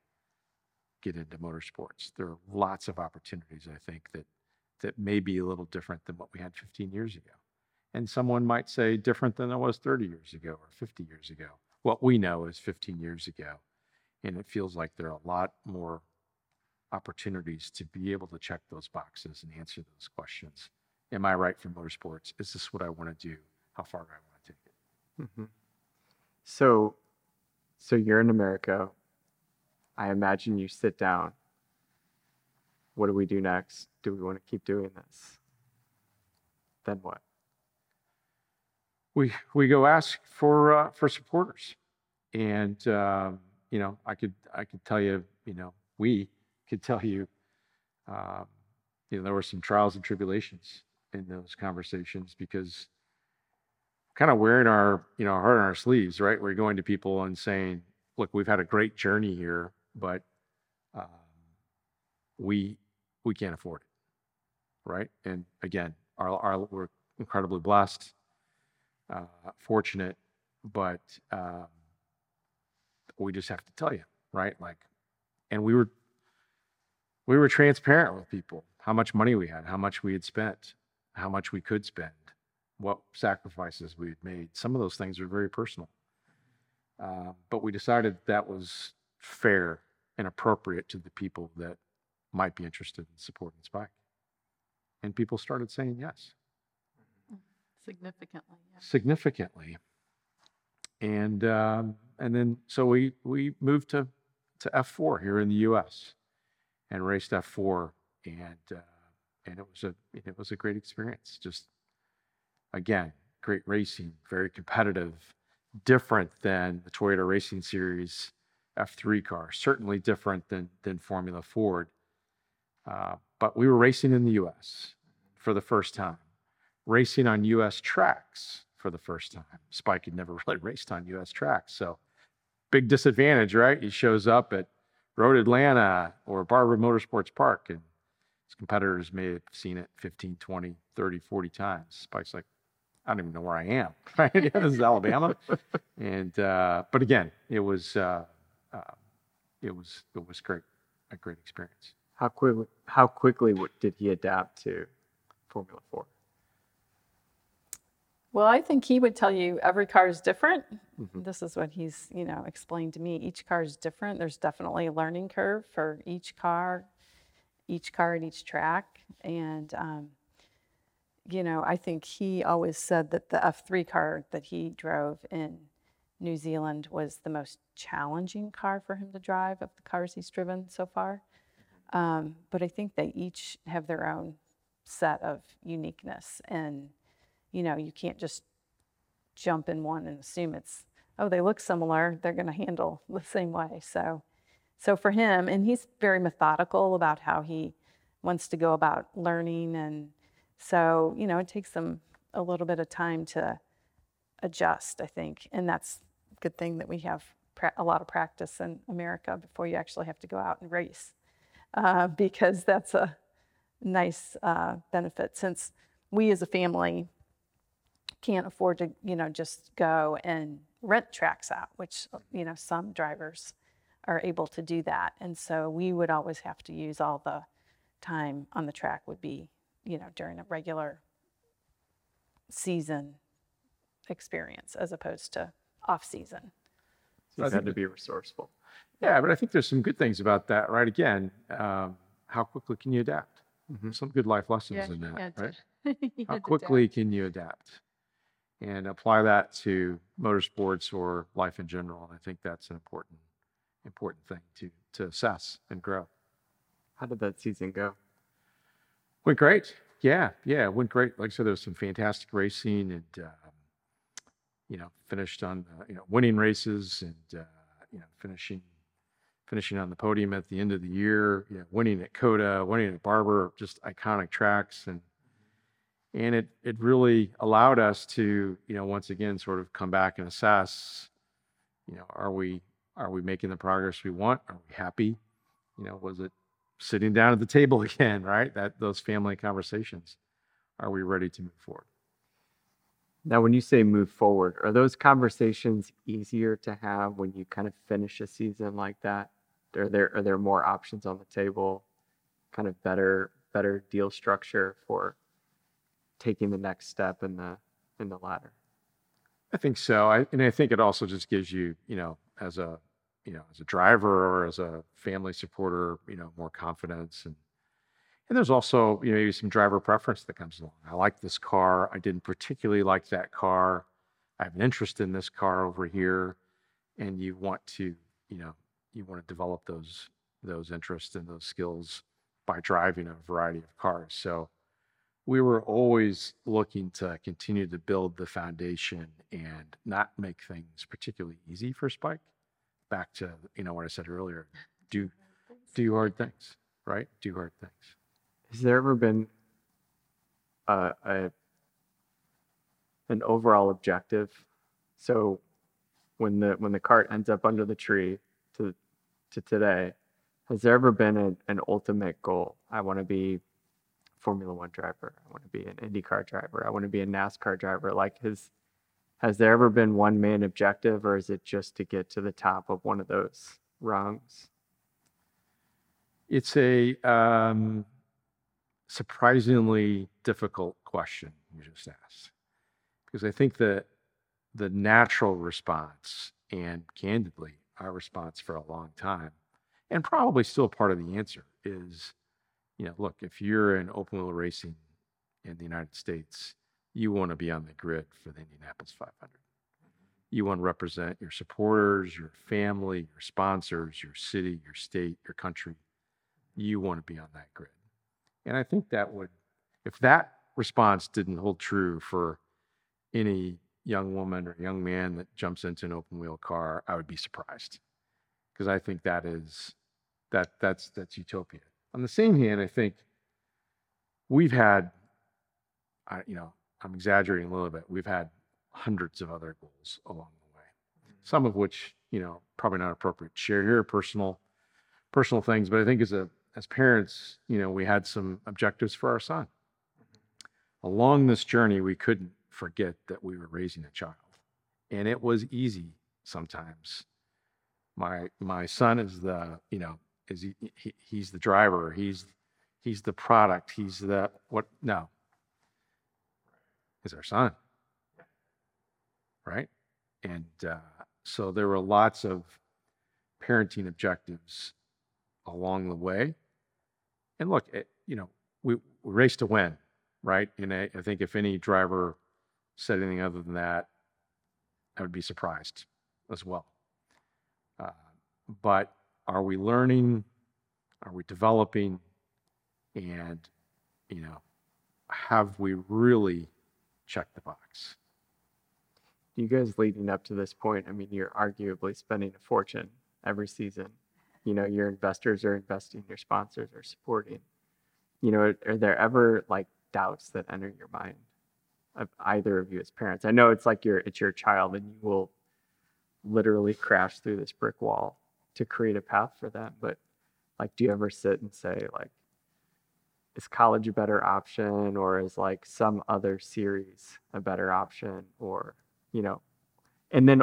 get into motorsports? There are lots of opportunities, I think, that may be a little different than what we had 15 years ago. And someone might say different than it was 30 years ago or 50 years ago. What we know is 15 years ago. And it feels like there are a lot more opportunities to be able to check those boxes and answer those questions. Am I right for motorsports? Is this what I want to do? How far do I want to take it? Mm-hmm. So you're in America. I imagine you sit down. What do we do next? Do we want to keep doing this? Then what? We go ask for supporters, and you know, I could tell you, you know, we could tell you, you know, there were some trials and tribulations in those conversations, because kind of wearing our, you know, heart on our sleeves, right? We're going to people and saying, look, we've had a great journey here, but we can't afford it, right? And again, we're incredibly blessed, fortunate, but we just have to tell you, right? Like, and we were transparent with people, how much money we had, how much we had spent, how much we could spend, what sacrifices we had made. Some of those things were very personal. But we decided that was fair and appropriate to the people that might be interested in supporting Spike. And people started saying yes. Significantly. Yeah. Significantly. And then, so we moved to F4 here in the U.S. and raced F4, and it was a great experience. Just again, great racing, very competitive, different than the Toyota Racing Series F3 car, certainly different than Formula Ford. But we were racing in the U.S. for the first time, racing on U.S. tracks for the first time. Spike had never really raced on U.S. tracks, so big disadvantage, right? He shows up at Road Atlanta or Barber Motorsports Park, and his competitors may have seen it 15, 20, 30, 40 times. Spike's like, I don't even know where I am. Right? This is Alabama. And but again, it was great, a great experience. How quickly did he adapt to Formula 4? Well, I think he would tell you every car is different. Mm-hmm. This is what he's, explained to me. Each car is different. There's definitely a learning curve for each car at each track. And, I think he always said that the F3 car that he drove in New Zealand was the most challenging car for him to drive of the cars he's driven so far. But I think they each have their own set of uniqueness, and you can't just jump in one and assume they look similar, they're going to handle the same way. So for him, and he's very methodical about how he wants to go about learning, and so it takes them a little bit of time to adjust, I think, and that's a good thing that we have a lot of practice in America before you actually have to go out and race, because that's a nice benefit, since we as a family can't afford to, just go and rent tracks out, which, some drivers are able to do that. And so we would always have to use all the time on the track would be, during a regular season experience as opposed to off season. So I had to be resourceful. Yeah, but I think there's some good things about that, right? Again, how quickly can you adapt? Mm-hmm. Some good life lessons in that, right? How quickly can you adapt? And apply that to motorsports or life in general. And I think that's an important thing to assess and grow. How did that season go? Went great. Yeah, it went great. Like I said, there was some fantastic racing, and finished on winning races, and finishing on the podium at the end of the year. Winning at Coda, winning at Barber, just iconic tracks, and it really allowed us to once again sort of come back and assess, are we making the progress we want? Are we happy? Was it sitting down at the table again? Right, those family conversations. Are we ready to move forward? Now, when you say move forward, are those conversations easier to have when you kind of finish a season like that? Are there more options on the table? Kind of better deal structure for taking the next step in the ladder? I think so. I think it also just gives you, as a driver or as a family supporter, more confidence. And there's also, maybe some driver preference that comes along. I like this car. I didn't particularly like that car. I have an interest in this car over here, and you want to develop those interests and those skills by driving a variety of cars. So we were always looking to continue to build the foundation and not make things particularly easy for Spike. Back to what I said earlier: do hard things, right? Do hard things. Has there ever been an overall objective? So when the cart ends up under the tree to today, has there ever been an ultimate goal? I want to be a Formula One driver. I want to be an IndyCar driver. I want to be a NASCAR driver. Like, has there ever been one main objective, or is it just to get to the top of one of those rungs? It's a surprisingly difficult question you just asked, because I think that the natural response, and candidly our response for a long time, and probably still part of the answer, is look, if you're in open wheel racing in the United States, you want to be on the grid for the Indianapolis 500. You want to represent your supporters, your family, your sponsors, your city, your state, your country. You want to be on that grid. And I think that if that response didn't hold true for any young woman or young man that jumps into an open wheel car, I would be surprised, because I think that's utopia. On the same hand, I think we've had, I'm exaggerating a little bit, we've had hundreds of other goals along the way, some of which, probably not appropriate to share here, personal things, but I think as parents, we had some objectives for our son. Along this journey, we couldn't forget that we were raising a child. And it was easy sometimes. My son is the, you know, is he's the driver, he's the product, he's the what? No. He's our son. Right? And so there were lots of parenting objectives along the way. And look, it, you know, we race to win, right? And I think if any driver said anything other than that, I would be surprised as well. But are we learning? Are we developing? And, you know, have we really checked the box? You guys leading up to this point, I mean, you're arguably spending a fortune every season. You know, your investors are investing, your sponsors are supporting. You know, are there ever like doubts that enter your mind of either of you as parents? I know it's like it's your child, and you will literally crash through this brick wall to create a path for them. But like, do you ever sit and say like, is college a better option, or is like some other series a better option, or, you know? And then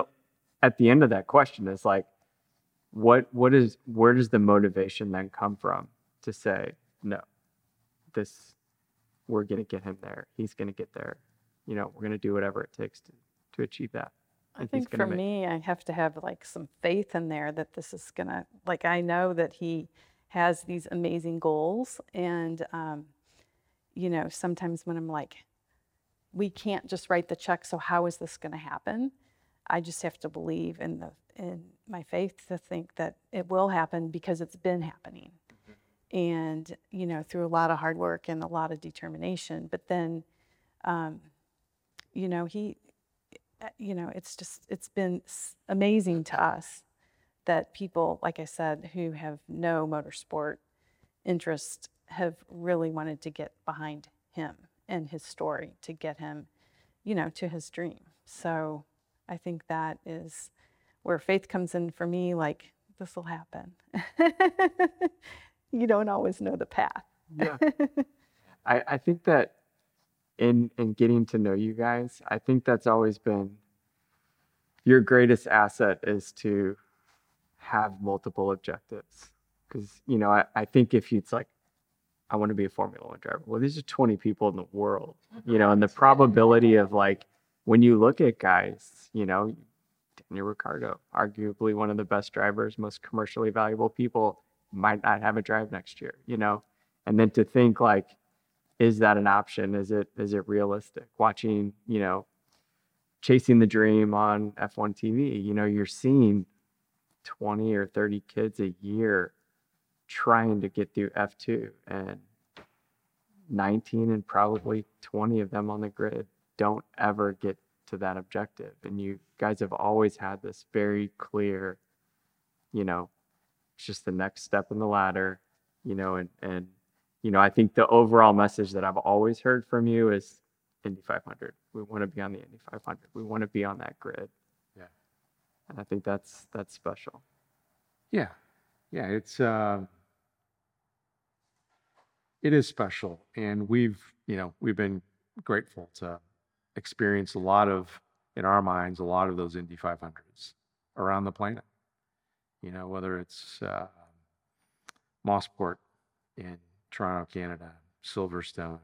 at the end of that question is like, where does the motivation then come from to say, no, this, we're going to get him there. He's going to get there. You know, we're going to do whatever it takes to achieve that. I think for me, I have to have like some faith in there that this is going to, like, I know that he has these amazing goals. And, you know, sometimes when I'm like, we can't just write the check, so how is this going to happen? I just have to believe in my faith to think that it will happen, because it's been happening. Mm-hmm. And, you know, through a lot of hard work and a lot of determination. But then, you know, it's just, it's been amazing to us that people, like I said, who have no motorsport interest have really wanted to get behind him and his story to get him, you know, to his dream. So I think that is where faith comes in for me, like, this will happen. You don't always know the path. Yeah. I think that in getting to know you guys, I think that's always been your greatest asset, is to have multiple objectives. Because, you know, I think if it's like, I want to be a Formula One driver. Well, these are 20 people in the world, you know, and the probability of like, when you look at guys, you know, Daniel Ricciardo, arguably one of the best drivers, most commercially valuable people, might not have a drive next year, you know? And then to think like, is that an option? Is it realistic? Watching, you know, Chasing the Dream on F1 TV, you know, you're seeing 20 or 30 kids a year trying to get through F2, and 19 and probably 20 of them on the grid don't ever get to that objective. And you guys have always had this very clear, you know, it's just the next step in the ladder, you know, and you know, I think the overall message that I've always heard from you is Indy 500. We want to be on the Indy 500. We want to be on that grid. Yeah. And I think that's special. Yeah. Yeah, it is special. And we've been grateful to experience a lot of, in our minds, a lot of those Indy 500s around the planet. You know, whether it's Mossport in Toronto, Canada, Silverstone,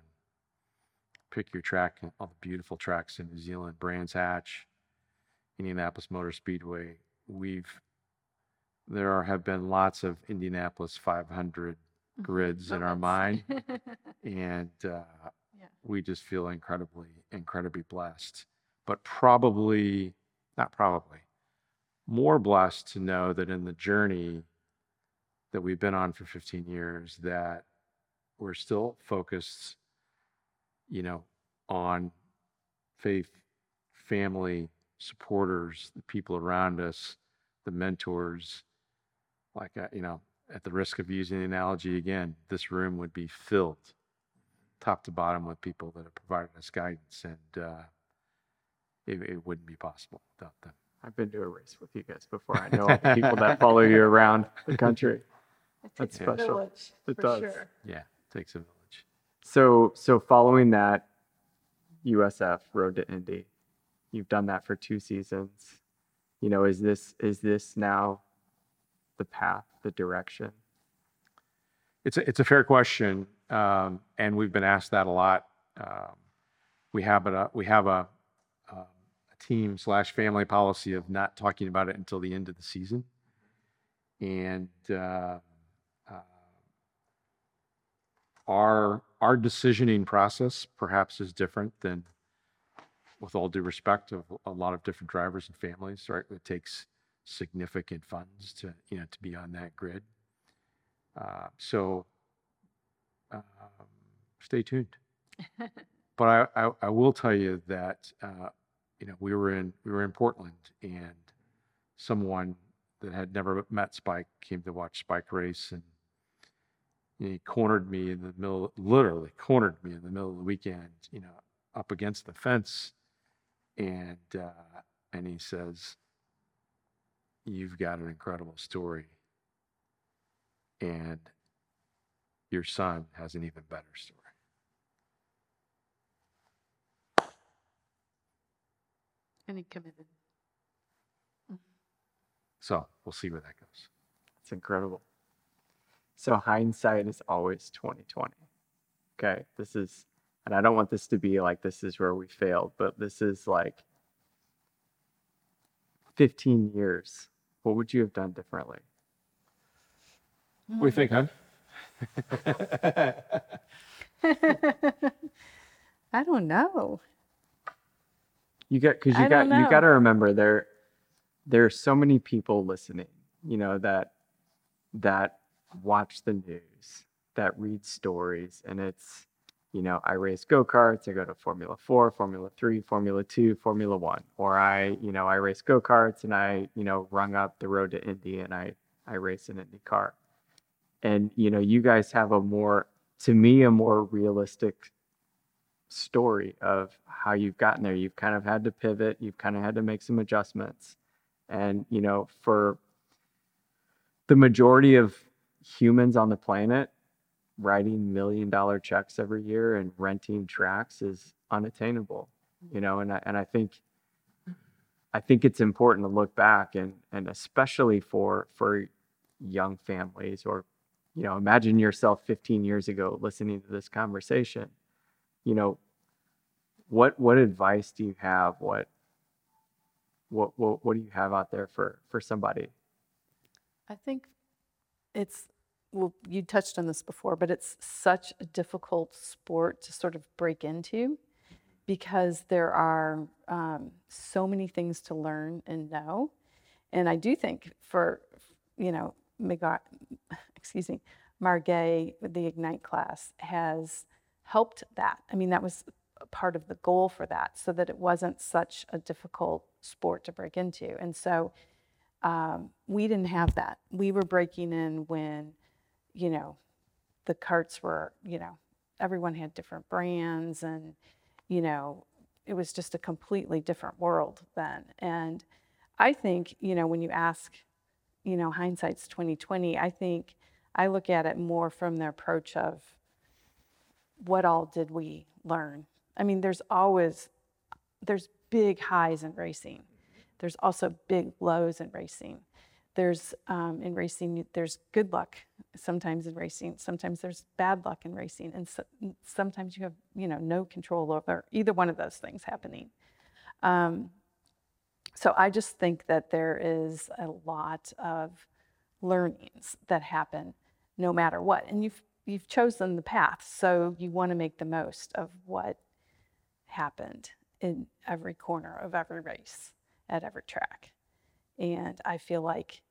pick your track, all the beautiful tracks in New Zealand, Brands Hatch, Indianapolis Motor Speedway. There have been lots of Indianapolis 500 grids in our mind, and we just feel incredibly blessed, but more blessed to know that in the journey that we've been on for 15 years, that we're still focused, you know, on faith, family, supporters, the people around us, the mentors. Like, you know, at the risk of using the analogy again, this room would be filled top to bottom with people that have provided us guidance, and it wouldn't be possible without them. I've been to a race with you guys before. I know all the people that follow you around the country. That's special. Village, it does. Sure. Yeah, it takes a village. So following that, USF Road to Indy. You've done that for 2 seasons. You know, is this now the path, the direction? It's a fair question, and we've been asked that a lot. We have a team/family policy of not talking about it until the end of the season, and our decisioning process perhaps is different than, with all due respect, of a lot of different drivers and families. Right, it takes significant funds to be on that grid. So stay tuned. But I will tell you that we were in Portland, and someone that had never met Spike came to watch Spike race, and he literally cornered me in the middle of the weekend, up against the fence, and he says, "You've got an incredible story, and your son has an even better story." And he committed. So we'll see where that goes. It's incredible. So hindsight is always 20/20. Okay, this is, and I don't want this to be like this is where we failed, but this is like 15 years. What would you have done differently? What do you think, hon? I don't know. You got to remember there are so many people listening, that watch the news, that read stories, and it's, I race go-karts, I go to Formula 4, Formula 3, Formula 2, Formula 1, or I race go-karts and I rung up the Road to Indy and I race an Indy car. And, you guys have to me, a more realistic story of how you've gotten there. You've kind of had to pivot. You've kind of had to make some adjustments. And, for the majority of humans on the planet, writing $1 million checks every year and renting tracks is unattainable, and I think it's important to look back and especially for young families, or imagine yourself 15 years ago listening to this conversation. What advice do you have? What do you have out there for somebody? I think you touched on this before, but it's such a difficult sport to sort of break into, because there are so many things to learn and know. And I do think Margay, the Ignite class has helped that. I mean, that was part of the goal for that, so that it wasn't such a difficult sport to break into. And so we didn't have that. We were breaking in when, the karts were, everyone had different brands, and, it was just a completely different world then. And I think, when you ask, hindsight's 20/20, I think I look at it more from the approach of, what all did we learn? I mean, there's big highs in racing. There's also big lows in racing. There's in racing, there's good luck sometimes in racing. Sometimes there's bad luck in racing, and so, sometimes you have no control over either one of those things happening. So I just think that there is a lot of learnings that happen no matter what, and you've chosen the path, so you want to make the most of what happened in every corner of every race at every track. And I feel like,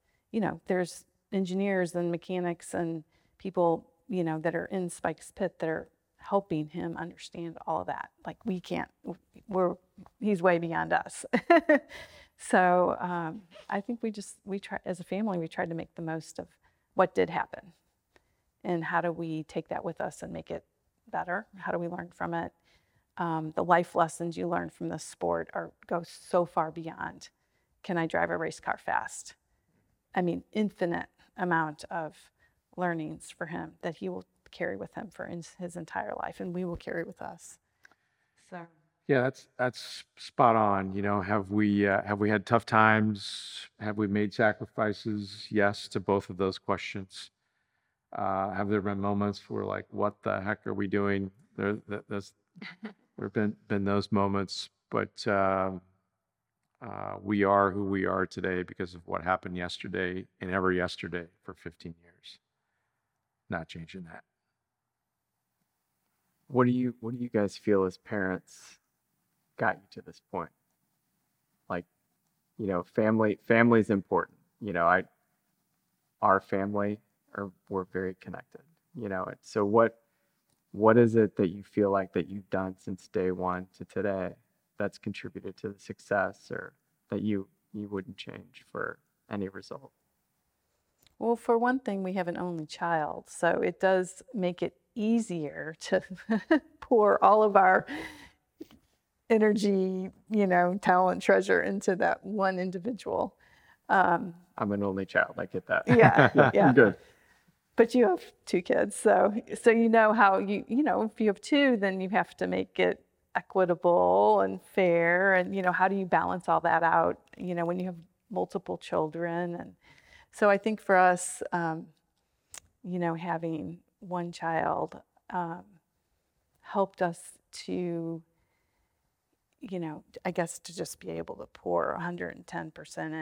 there's engineers and mechanics and people, that are in Spike's pit that are helping him understand all of that. Like, he's way beyond us. So I think we try as a family, we tried to make the most of what did happen. And how do we take that with us and make it better? How do we learn from it? The life lessons you learn from this sport go so far beyond, can I drive a race car fast? I mean, infinite amount of learnings for him that he will carry with him for his entire life, and we will carry with us. So Yeah, that's spot on. Have we had tough times? Have we made sacrifices? Yes to both of those questions. Have there been moments where like, what the heck are we doing? There've been those moments, but we are who we are today because of what happened yesterday and every yesterday for 15 years. Not changing that. What do you guys feel as parents got you to this point? Like, family's important. We're very connected. So what is it that you feel like that you've done since day one to today that's contributed to the success, or that you wouldn't change for any result? Well, for one thing, we have an only child, so it does make it easier to pour all of our energy, talent, treasure into that one individual. I'm an only child. I get that. Yeah. I'm good. But you have two kids, so you know how if you have two, then you have to make it equitable and fair, and how do you balance all that out? When you have multiple children, and so I think for us, having one child helped us to, I guess, to just be able to pour 110% in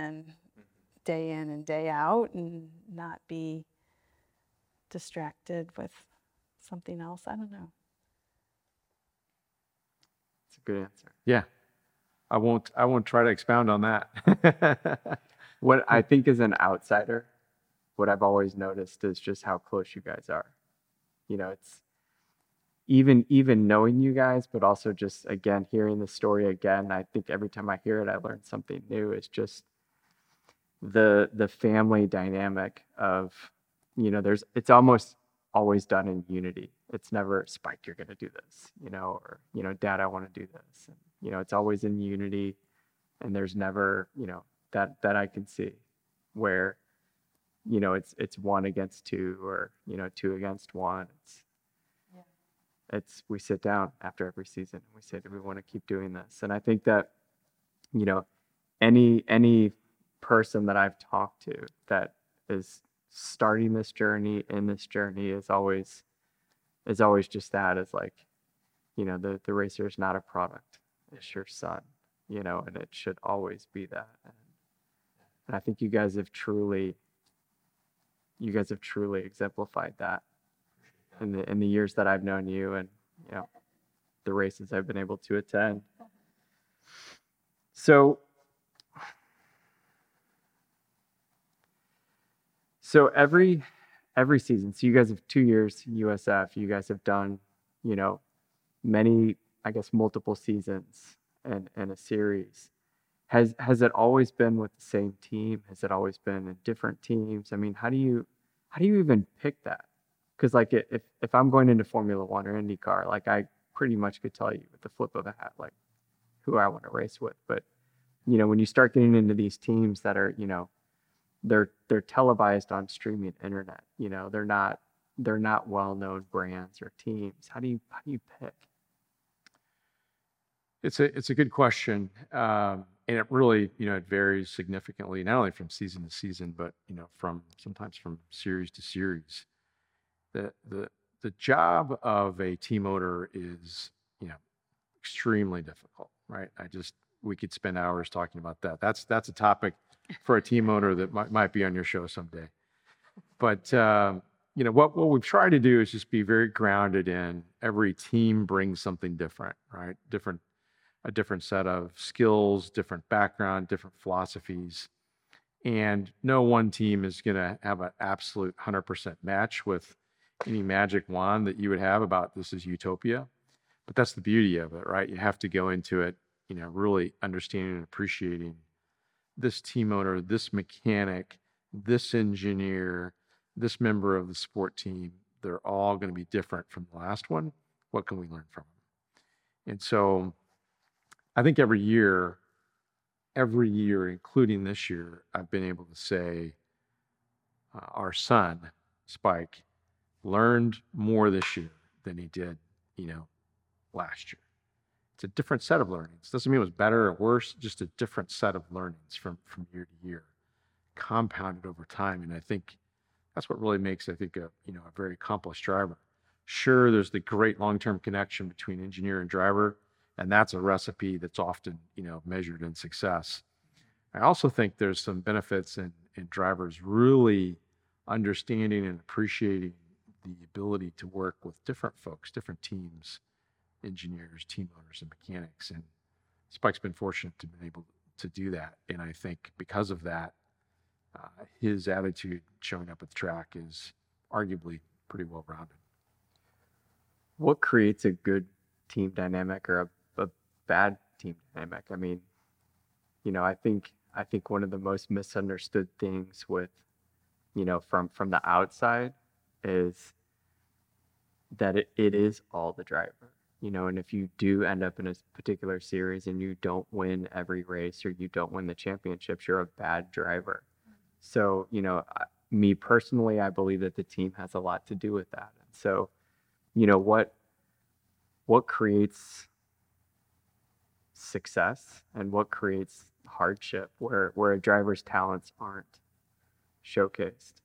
and day out, and not be distracted with something else. I don't know. It's a good answer. Yeah, I won't try to expound on that. What I think as an outsider, what I've always noticed is just how close you guys are. It's even knowing you guys, but also just, again, hearing the story again. I think every time I hear it, I learn something new. It's just the family dynamic of, it's almost always done in unity. It's never, Spike, you're going to do this, or, Dad, I want to do this. And, it's always in unity, and there's never, that I can see where, it's one against two, or, two against one. We sit down after every season and we say, do we want to keep doing this? And I think that, any person that I've talked to that is starting this journey is always just that, is like, the racer is not a product. It's your son, and it should always be that. And I think you guys have truly exemplified that in the years that I've known you, and the races I've been able to attend. So every season, so you guys have 2 years in USF, you guys have done, many, I guess, multiple seasons and a series. Has it always been with the same team? Has it always been in different teams? I mean, how do you even pick that? Because like if I'm going into Formula One or IndyCar, like I pretty much could tell you with the flip of a hat, like who I want to race with. But, when you start getting into these teams that are, they're televised on streaming internet, they're not well-known brands or teams. How do you pick? It's a good question. And it really, it varies significantly, not only from season to season, but, sometimes from series to series. The job of a team owner is, extremely difficult, right? We could spend hours talking about that. That's a topic for a team owner that might be on your show someday. But, what we've tried to do is just be very grounded in every team brings something different, right? A different set of skills, different background, different philosophies. And no one team is going to have an absolute 100% match with any magic wand that you would have about this is utopia. But that's the beauty of it, right? You have to go into it, really understanding and appreciating this team owner, this mechanic, this engineer, this member of the sport team. They're all going to be different from the last one. What can we learn from them? And so I think every year, including this year, I've been able to say our son, Spike, learned more this year than he did, last year. it's a different set of learnings. Doesn't mean it was better or worse, just a different set of learnings from year to year, compounded over time. And I think that's what really makes, I think, a very accomplished driver. Sure, there's the great long-term connection between engineer and driver, and that's a recipe that's often, measured in success. I also think there's some benefits in drivers really understanding and appreciating the ability to work with different folks, different teams, engineers, team owners, and mechanics. And Spike's been fortunate to be able to do that. And I think because of that, his attitude showing up at the track is arguably pretty well-rounded. What creates a good team dynamic or a bad team dynamic? I mean, I think one of the most misunderstood things with, from the outside is that it is all the driver, and if you do end up in a particular series and you don't win every race or you don't win the championships, you're a bad driver. So, me personally, I believe that the team has a lot to do with that. And so, what creates success and what creates hardship where a driver's talents aren't showcased?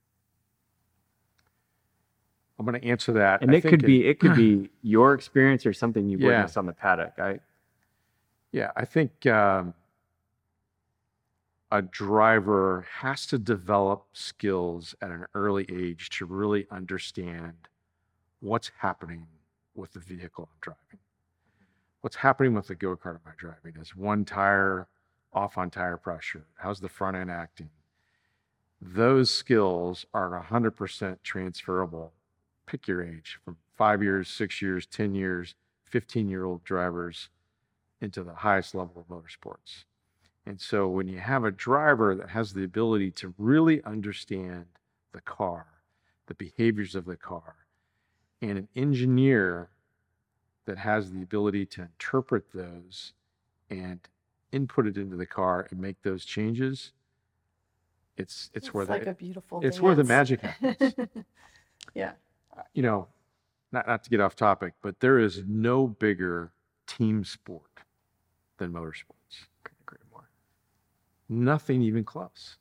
I'm going to answer that. And it could be your experience or something you witnessed on the paddock. I think a driver has to develop skills at an early age to really understand what's happening with the vehicle I'm driving. What's happening with the go-kart am I driving? Is one tire off on tire pressure? How's the front end acting? Those skills are 100% transferable. Pick your age, from 5 years, 6 years, 10 years, 15-year-old drivers into the highest level of motorsports. And so when you have a driver that has the ability to really understand the car, the behaviors of the car, and an engineer that has the ability to interpret those and input it into the car and make those changes, it's where the magic happens. Yeah. Not to get off topic, but there is no bigger team sport than motorsports. Couldn't agree more. Nothing even close.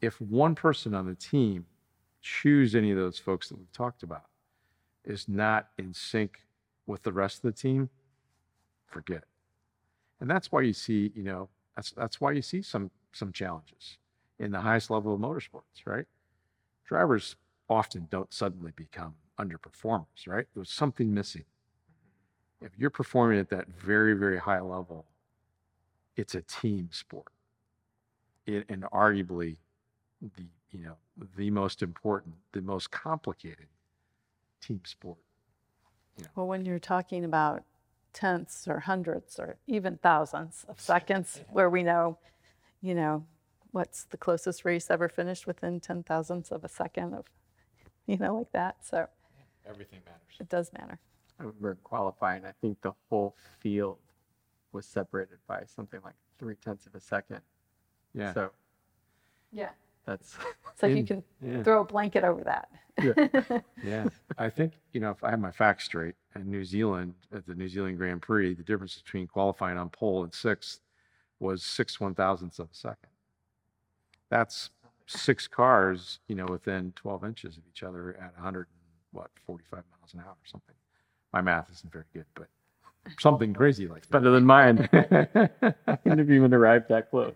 If one person on the team, choose any of those folks that we've talked about, is not in sync with the rest of the team, forget it. And that's why you see, that's why you see some challenges in the highest level of motorsports, right? Drivers often don't suddenly become underperformers, right? There's something missing. If you're performing at that very, very high level, it's a team sport. And arguably the most important, the most complicated team sport. Well, when you're talking about tenths or hundredths or even thousandths of seconds where we know, what's the closest race ever finished within 10 thousandths of a second of, like that. So everything matters. It does matter. I remember qualifying, I think the whole field was separated by something like 0.3 of a second. Yeah. So yeah. That's it's like you can throw a blanket over that. Yeah. Yeah. I think, if I have my facts straight, in New Zealand, at the New Zealand Grand Prix, the difference between qualifying on pole and sixth was 6 one-thousandths of a second. That's 6 cars, within 12 inches of each other at 45 miles an hour or something. My math isn't very good, but something crazy like that. Better than mine. I couldn't have even arrived that close.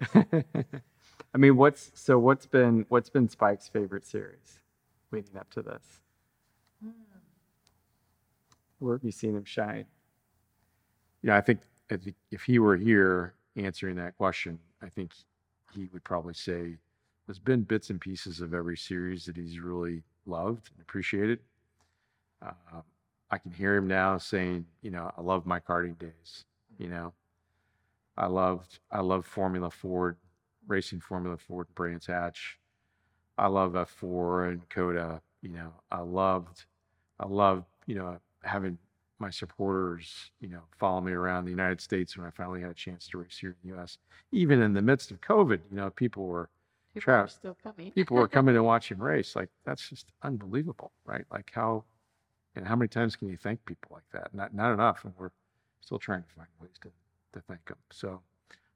I mean, what's been Spike's favorite series leading up to this? Where have you seen him shine? Yeah, I think if he were here answering that question, I think he would probably say there's been bits and pieces of every series that he's really loved and appreciated. I can hear him now saying, I love my karting days. I love Formula Ford. Racing Formula Ford, Brands Hatch. I love F4 and Coda. I loved having my supporters, follow me around the United States when I finally had a chance to race here in the US. Even in the midst of COVID, people were still coming. People were coming to watch him race. Like, that's just unbelievable, right? Like how many times can you thank people like that? Not enough. And we're still trying to find ways to thank him. So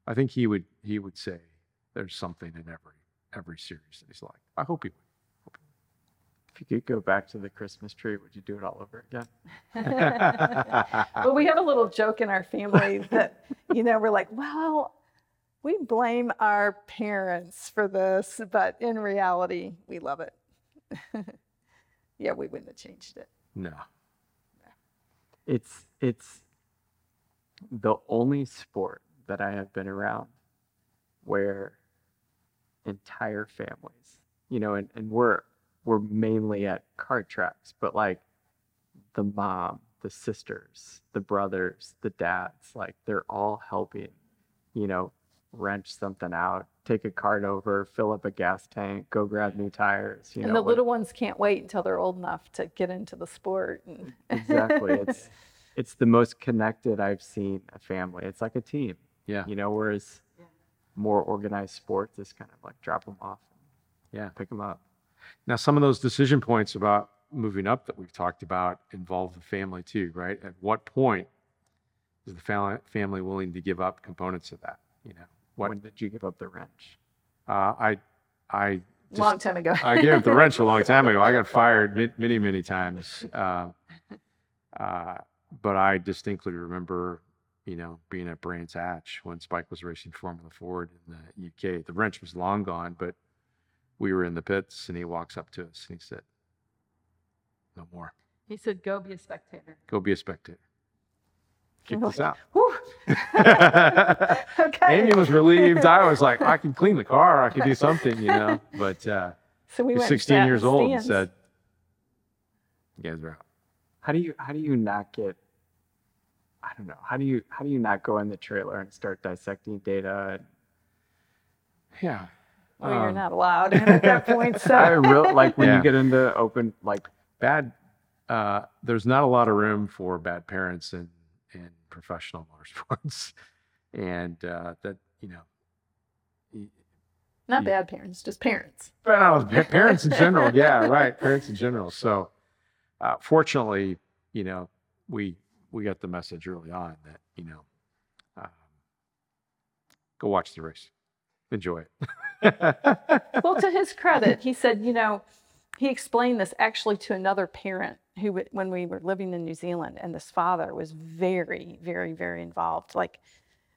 I think he would say there's something in every series that he's like. I hope he would. If you could go back to the Christmas tree, would you do it all over again? Well, we have a little joke in our family that, you know, we're like, well, we blame our parents for this, but in reality, we love it. Yeah, we wouldn't have changed it. No. It's the only sport that I have been around where entire families, you know, and we're mainly at kart tracks, but like the mom, the sisters, the brothers, the dads, like they're all helping, you know, wrench something out, take a cart over, fill up a gas tank, go grab new tires. You know, the little ones can't wait until they're old enough to get into the sport. And... Exactly. It's the most connected I've seen a family. It's like a team. Yeah. You know, whereas more organized sports is kind of like drop them off. Yeah. Pick them up. Now, some of those decision points about moving up that we've talked about involve the family too, right? At what point is the family willing to give up components of that? You know, when did you give up the wrench? Long time ago. I gave up the wrench a long time ago. I got fired many, many times. But I distinctly remember, you know, being at Brands Hatch when Spike was racing Formula Ford in the UK. The wrench was long gone, but we were in the pits, and he walks up to us, and he said, no more. He said, go be a spectator. Go be a spectator. Kick this out. Okay. Amy was relieved. I was like, I can clean the car. I can do something, you know. But so we went 16 years old and said, you guys are out. How do you not get, I don't know, how do you not go in the trailer and start dissecting data? Yeah. Well, you're not allowed at that point. So I really like when you get into open, like bad. There's not a lot of room for bad parents in professional motorsports, and that you know, not bad parents, just parents. Well, parents in general, yeah, right. Parents in general. So, fortunately, you know, we got the message early on that you know, go watch the race, enjoy it. Well, to his credit, he said, you know, he explained this actually to another parent who, when we were living in New Zealand, and this father was very, very, very involved, like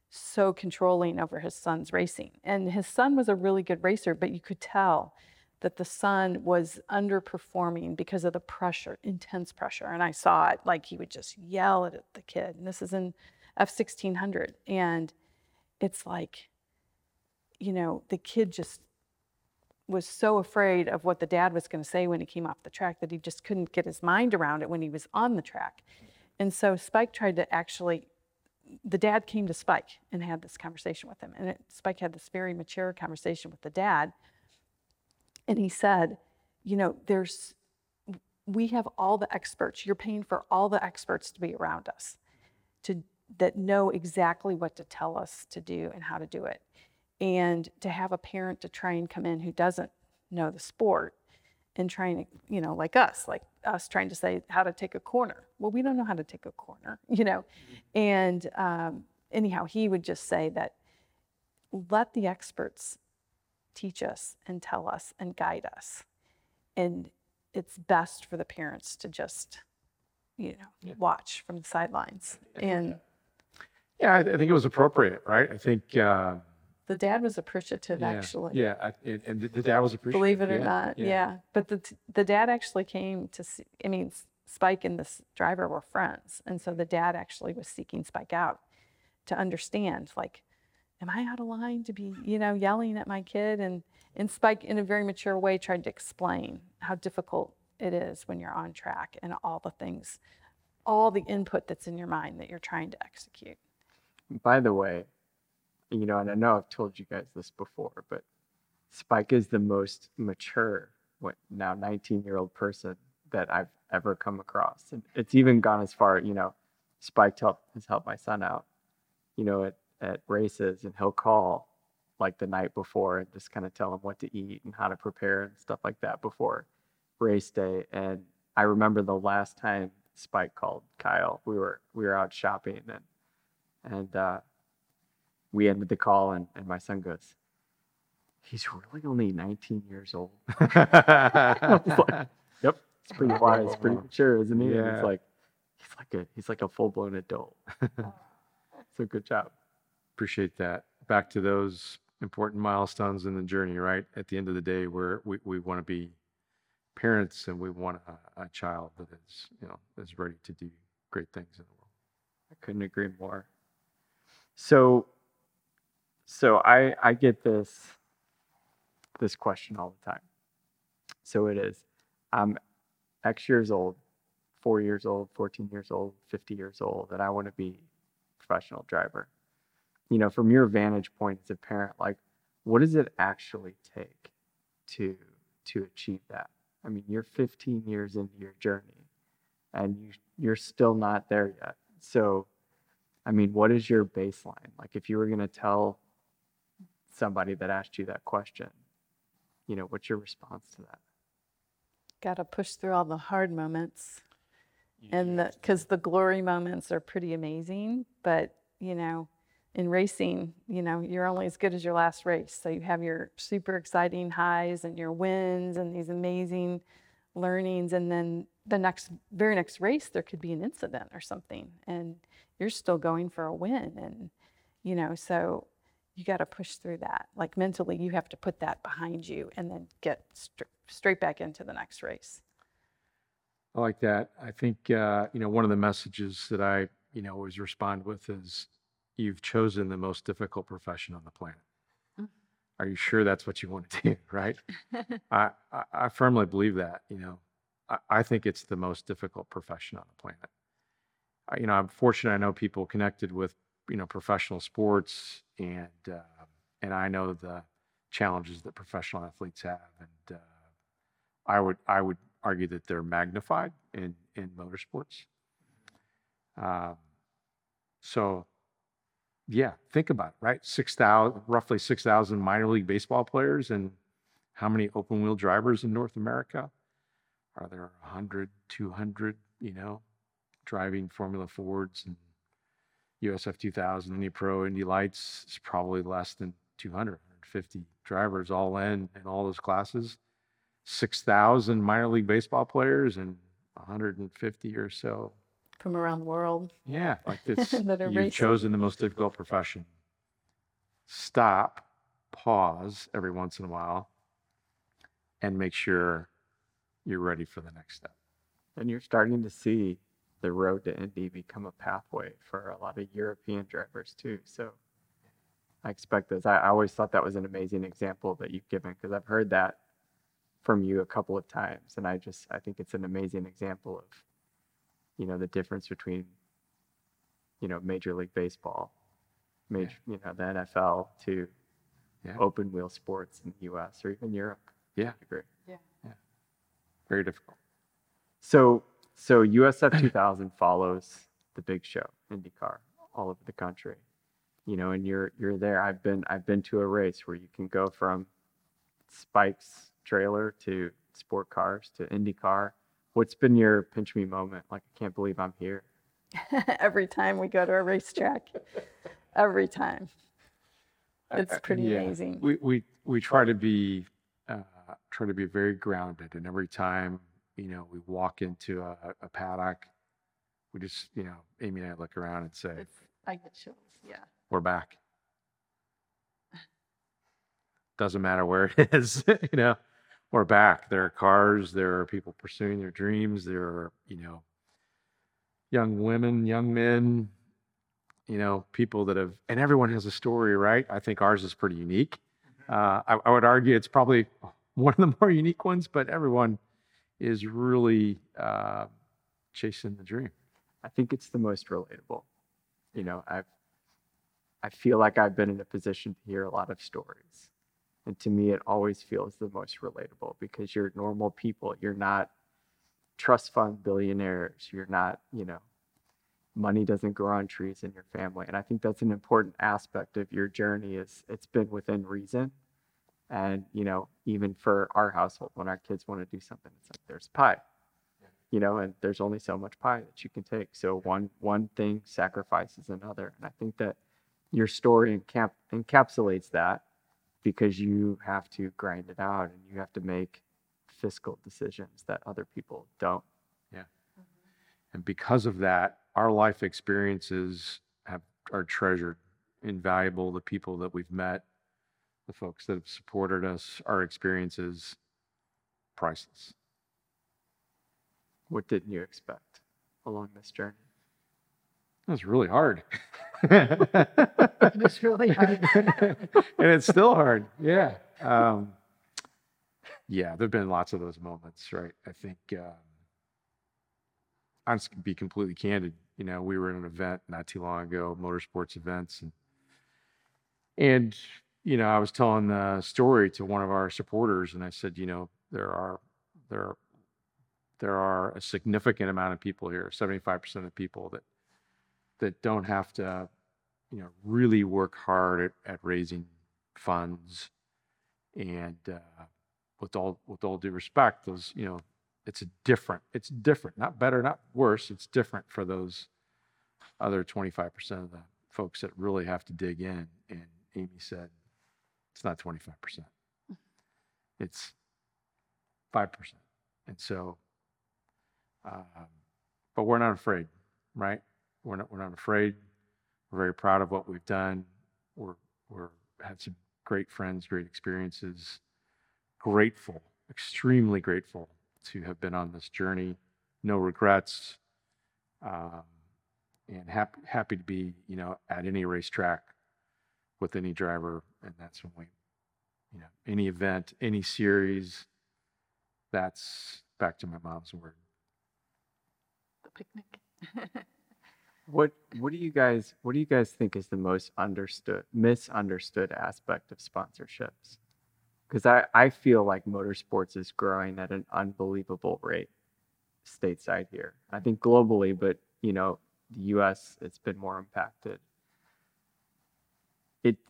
so controlling over his son's racing. And his son was a really good racer, but you could tell that the son was underperforming because of the pressure, intense pressure. And I saw it, like he would just yell at the kid. And this is in F1600. And it's like, you know, the kid just was so afraid of what the dad was going to say when he came off the track that he just couldn't get his mind around it when he was on the track. And so Spike tried to actually, the dad came to Spike and had this conversation with him. And Spike had this very mature conversation with the dad. And he said, you know, we have all the experts. You're paying for all the experts to be around us, that know exactly what to tell us to do and how to do it. And to have a parent to try and come in who doesn't know the sport and trying to, you know, like us trying to say how to take a corner. Well, we don't know how to take a corner, you know. And anyhow, he would just say that let the experts teach us and tell us and guide us. And it's best for the parents to just, you know, watch from the sidelines. And yeah, I think it was appropriate, right? I think... the dad was appreciative, actually. Yeah, and the dad was appreciative. Believe it or not, yeah. But the dad actually came to see, I mean, Spike and this driver were friends. And so the dad actually was seeking Spike out to understand, like, am I out of line to be, you know, yelling at my kid? And Spike, in a very mature way, tried to explain how difficult it is when you're on track and all the things, all the input that's in your mind that you're trying to execute. By the way, you know, and I know I've told you guys this before, but Spike is the most mature, now 19-year-old person that I've ever come across. And it's even gone as far, you know, Spike has helped my son out, you know, at races, and he'll call like the night before and just kind of tell him what to eat and how to prepare and stuff like that before race day. And I remember the last time Spike called Kyle, we were out shopping, and And we ended the call, and my son goes, he's really only 19 years old. I was like, yep, it's pretty wise, pretty mature, isn't he? Yeah. And he's like a full-blown adult. So good job. Appreciate that. Back to those important milestones in the journey, right? At the end of the day, we want to be parents, and we want a child that is, you know, is ready to do great things in the world. I couldn't agree more. So I get this question all the time. So it is, I'm X years old, 4 years old, 14 years old, 50 years old, and I want to be a professional driver. You know, from your vantage point as a parent, like, what does it actually take to achieve that? I mean, you're 15 years into your journey, and you're still not there yet. So, I mean, what is your baseline? Like, if you were going to tell somebody that asked you that question, you know, what's your response to that? Got to push through all the hard moments, because the glory moments are pretty amazing. But, you know, in racing, you know, you're only as good as your last race. So you have your super exciting highs and your wins and these amazing learnings, and then the very next race, there could be an incident or something, and you're still going for a win. And, you know, so you got to push through that. Like, mentally, you have to put that behind you and then get straight back into the next race. I like that. I think, you know, one of the messages that I, you know, always respond with is, you've chosen the most difficult profession on the planet. Are you sure that's what you want to do, right? I firmly believe that, you know. I think it's the most difficult profession on the planet. You know, I'm fortunate. I know people connected with, you know, professional sports, and I know the challenges that professional athletes have, and I would argue that they're magnified in motorsports. So, yeah, think about it, right? Roughly 6,000 minor league baseball players, and how many open wheel drivers in North America? Are there 100, 200, you know, driving Formula Fords and USF 2000, Indy Pro, Indy Lights? Is probably less than 200, 150 drivers all in all those classes. 6,000 minor league baseball players and 150 or so from around the world. Yeah, like this, you've chosen the most difficult profession. Stop, pause every once in a while, and make sure you're ready for the next step. And you're starting to see the road to Indy become a pathway for a lot of European drivers too. So I expect this. I always thought that was an amazing example that you've given, because I've heard that from you a couple of times. And I think it's an amazing example of, you know, the difference between, you know, Major League Baseball, you know, the NFL to open wheel sports in the US or even Europe. Yeah. I agree. Yeah. Very difficult. So USF 2000 follows the big show, IndyCar, all over the country. You know, and you're there. I've been to a race where you can go from Spike's trailer to sport cars to IndyCar. What's been your pinch me moment? Like, I can't believe I'm here. Every time we go to a racetrack. Every time. It's pretty amazing. We try to be very grounded, and every time, you know, we walk into a paddock, we just, you know, Amy and I look around and say, I get chills. Yeah, we're back. Doesn't matter where it is, you know, we're back. There are cars, there are people pursuing their dreams, there are, you know, young women, young men, you know, people that have, and everyone has a story, right? I think ours is pretty unique. I would argue it's probably one of the more unique ones, but everyone is really chasing the dream. I think it's the most relatable. You know, I feel like I've been in a position to hear a lot of stories. And to me, it always feels the most relatable, because you're normal people. You're not trust fund billionaires. You're not, you know, money doesn't grow on trees in your family. And I think that's an important aspect of your journey, is it's been within reason. And, you know, even for our household, when our kids want to do something, it's like, there's pie. you know, and there's only so much pie that you can take. So one thing sacrifices another. And I think that your story encapsulates that, because you have to grind it out and you have to make fiscal decisions that other people don't. Yeah. Mm-hmm. And because of that, our life experiences are treasured, invaluable. The people that we've met, the folks that have supported us, our experiences, priceless. What didn't you expect along this journey? It was really hard. It was really hard. And it's still hard. Yeah. Yeah, there've been lots of those moments, right? I think I'll just be completely candid. You know, we were at an event not too long ago, motorsports events, and you know, I was telling the story to one of our supporters, and I said, you know, there are a significant amount of people here, 75% of the people that don't have to, you know, really work hard at raising funds. And with all due respect, those, you know, it's different, not better, not worse. It's different for those other 25% of the folks that really have to dig in. And Amy said, it's not 25%. It's 5%. And so, but we're not afraid, right? We're not afraid. We're very proud of what we've done. We're had some great friends, great experiences. Grateful, extremely grateful to have been on this journey. No regrets, and happy to be, you know, at any racetrack with any driver. And that's when we, you know, any event, any series. That's back to my mom's word. The picnic. What do you guys think is the most misunderstood aspect of sponsorships? Because I feel like motorsports is growing at an unbelievable rate stateside here. I think globally, but you know, the US, it's been more impacted.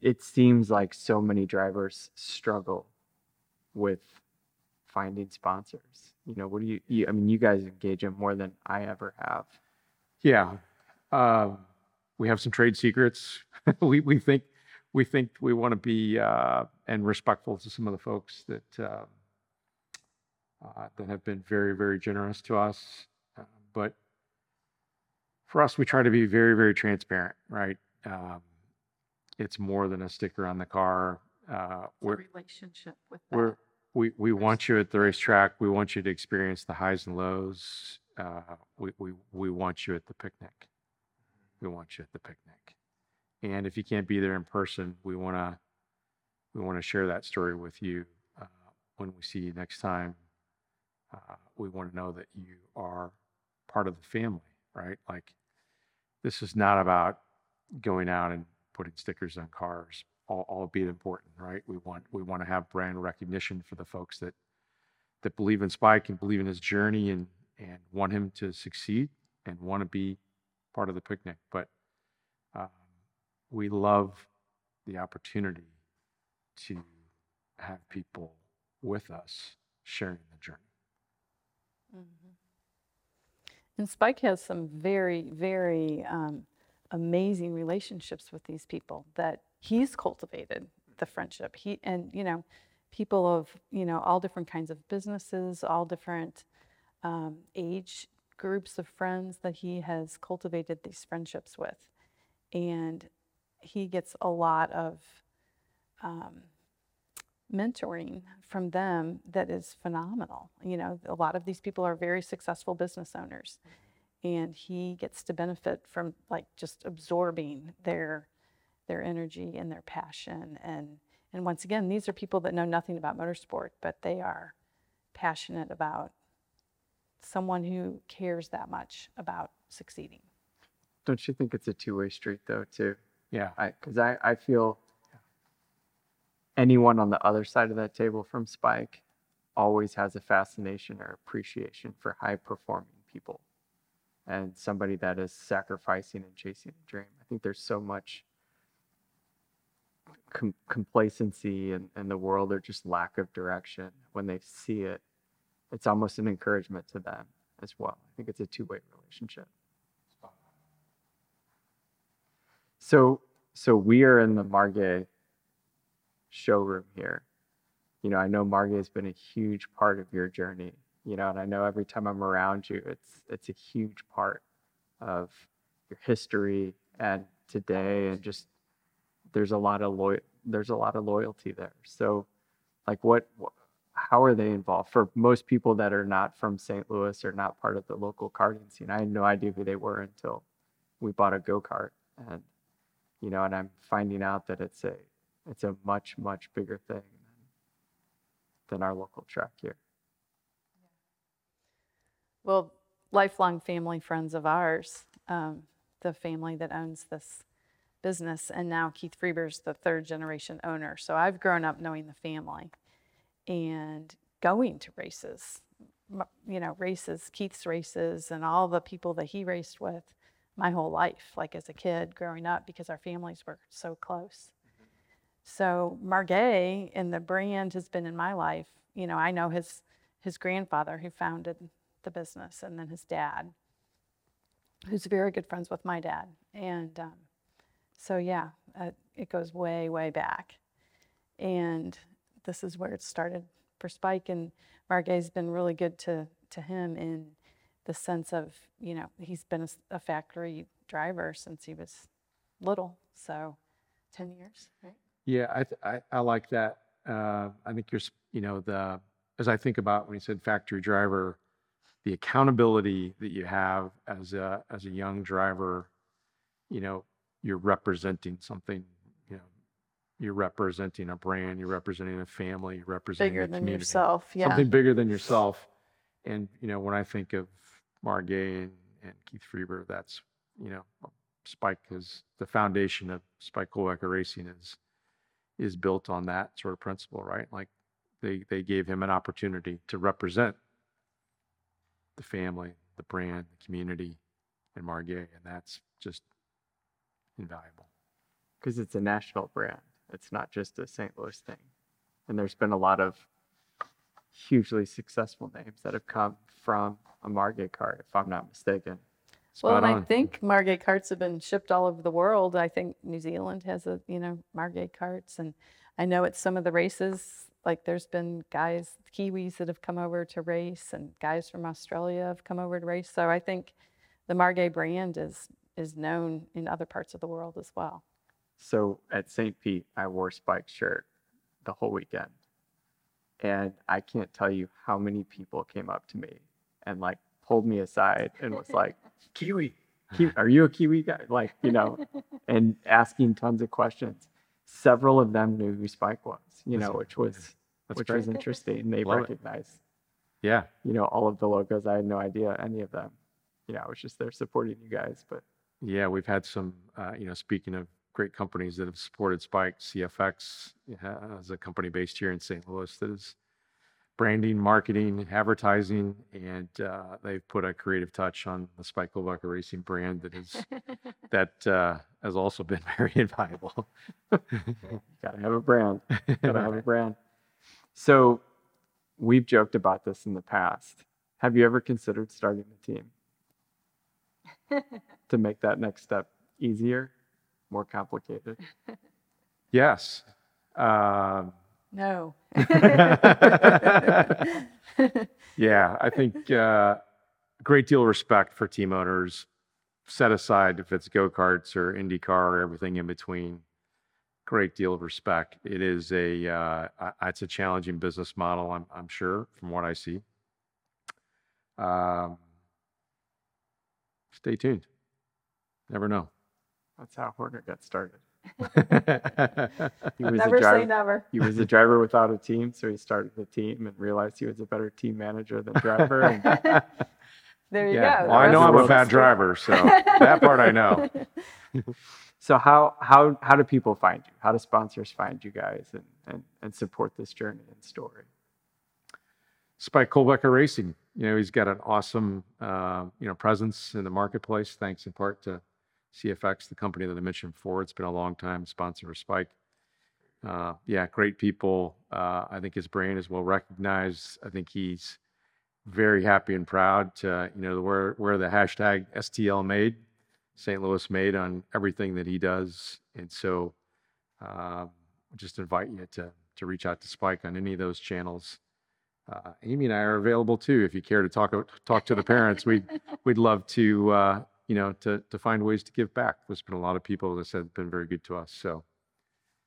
It seems like so many drivers struggle with finding sponsors. You know, what do you I mean, you guys engage in more than I ever have. Yeah. We have some trade secrets. we think we want to be and respectful to some of the folks that have been very, very generous to us. But for us, we try to be very, very transparent, right? It's more than a sticker on the car. We're a relationship with that. We want you at the racetrack. We want you to experience the highs and lows. We want you at the picnic. We want you at the picnic. And if you can't be there in person, we want to share that story with you. When we see you next time, we want to know that you are part of the family, right? Like, this is not about going out and putting stickers on cars, albeit important, right? We want to have brand recognition for the folks that believe in Spike and believe in his journey and want him to succeed and want to be part of the picnic. But we love the opportunity to have people with us sharing the journey. Mm-hmm. And Spike has some very, very amazing relationships with these people that he's cultivated the friendship. You know, people of, you know, all different kinds of businesses, all different age groups of friends that he has cultivated these friendships with. And he gets a lot of mentoring from them that is phenomenal. You know, a lot of these people are very successful business owners, and he gets to benefit from, like, just absorbing their energy and their passion. And once again, these are people that know nothing about motorsport, but they are passionate about someone who cares that much about succeeding. Don't you think it's a two-way street though, too? Yeah. Because I feel anyone on the other side of that table from Spike always has a fascination or appreciation for high-performing people and somebody that is sacrificing and chasing a dream. I think there's so much complacency in the world, or just lack of direction. When they see it, it's almost an encouragement to them as well. I think it's a two-way relationship. So we are in the Margay showroom here. You know, I know Margay has been a huge part of your journey, you know, and I know every time I'm around you, it's a huge part of your history and today, and just there's a lot of loyalty there. So like how are they involved? For most people that are not from St. Louis or not part of the local karting scene, I had no idea who they were until we bought a go-kart, and you know, and I'm finding out that it's a much, much bigger thing than our local track here. Well, lifelong family friends of ours, the family that owns this business, and now Keith Freeber's the third generation owner. So I've grown up knowing the family and going to races, you know, races, Keith's races, and all the people that he raced with my whole life, like as a kid growing up, because our families were so close. So Margay and the brand has been in my life. You know, I know his grandfather who founded the business, and then his dad, who's very good friends with my dad. And so, yeah, it goes way, way back. And this is where it started for Spike, and Margay's been really good to him in the sense of, you know, he's been a factory driver since he was little, so 10 years, right? Yeah, I like that. I think you're, you know, as I think about when you said factory driver, the accountability that you have as a young driver, you know, you're representing something, you know, you're representing a brand, you're representing a family, you're representing a community. Bigger than yourself, yeah. Something bigger than yourself. And, you know, when I think of Margay and Keith Freeber, that's, you know, Spike is the foundation of Spike Kohlbecker Racing is built on that sort of principle, right? Like they gave him an opportunity to represent the family, the brand, the community, and Margay, and that's just invaluable. Because it's a national brand. It's not just a St. Louis thing. And there's been a lot of hugely successful names that have come from a Margay kart, if I'm not mistaken. Spot on. I think Margay karts have been shipped all over the world. I think New Zealand has Margay karts, and I know at some of the races, like there's been guys, Kiwis that have come over to race, and guys from Australia have come over to race. So I think the Margay brand is known in other parts of the world as well. So at St. Pete, I wore Spike's shirt the whole weekend. And I can't tell you how many people came up to me and like pulled me aside and was like, Kiwi, are you a Kiwi guy? Like, you know, and asking tons of questions. Several of them knew who Spike was, you know, which was interesting. They recognized, yeah, you know, all of the logos. I had no idea any of them. You know, I was just there supporting you guys. But yeah, we've had some, you know, speaking of great companies that have supported Spike, CFX is a company based here in St. Louis that is branding, marketing, advertising, and they've put a creative touch on the Spike Kohlbecker Racing brand that has also been very invaluable. Gotta have a brand. Gotta have a brand. So we've joked about this in the past. Have you ever considered starting a team to make that next step easier, more complicated? Yes. No. Yeah, I think a great deal of respect for team owners, set aside if it's go-karts or IndyCar or everything in between. Great deal of respect. It is a challenging business model, I'm sure, from what I see. Stay tuned. Never know. That's how Horner got started. Never say never. He was a driver without a team, so he started the team and realized he was a better team manager than driver. There you go. Well, I know I'm a bad driver, so that part I know. So how do people find you? How do sponsors find you guys and support this journey and story? Spike Kohlbecker Racing. You know, he's got an awesome presence in the marketplace, thanks in part to CFX, the company that I mentioned before. It's been a long time sponsor of Spike. Great people. I think his brand is well recognized. I think he's very happy and proud to, you know, where the hashtag STL made, St. Louis made on everything that he does. And so just invite you to reach out to Spike on any of those channels. Amy and I are available too. If you care to talk to the parents, we'd love to, you know, to find ways to give back. There's been a lot of people that have been very good to us. So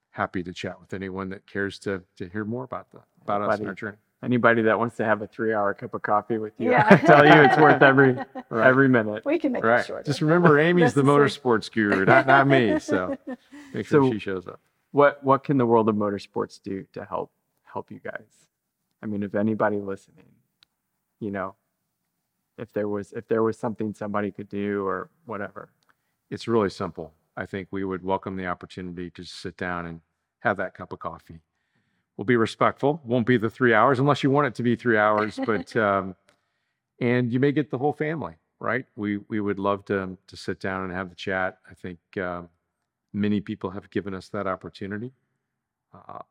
happy to chat with anyone that cares to hear more about us and our journey. Anybody that wants to have a 3-hour cup of coffee with you, I tell you, it's worth every minute. We can make it shorter. Just remember, Amy's the motorsports guru, not me. So make sure she shows up. What can the world of motorsports do to help you guys? I mean, if anybody listening, you know, if there was something somebody could do or whatever. It's really simple. I think we would welcome the opportunity to just sit down and have that cup of coffee. We'll be respectful. Won't be the 3 hours unless you want it to be 3 hours, but and you may get the whole family, right? We would love to sit down and have the chat. I think many people have given us that opportunity.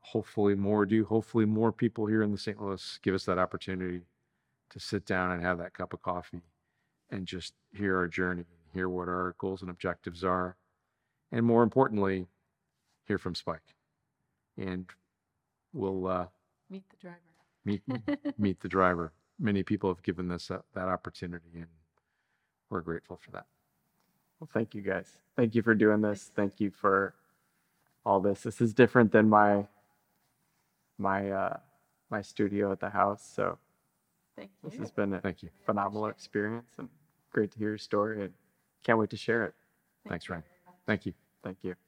Hopefully more do. Hopefully more people here in the St. Louis give us that opportunity to sit down and have that cup of coffee and just hear our journey, hear what our goals and objectives are, and more importantly, hear from Spike. And we'll meet the driver. Meet the driver. Many people have given us that opportunity, and we're grateful for that. Well, thank you guys. Thank you for doing this. Thank you for all this. This is different than my studio at the house. So thank you. This has been a phenomenal experience, and great to hear your story, and can't wait to share it. Thanks, Ryan. Thank you. Thank you.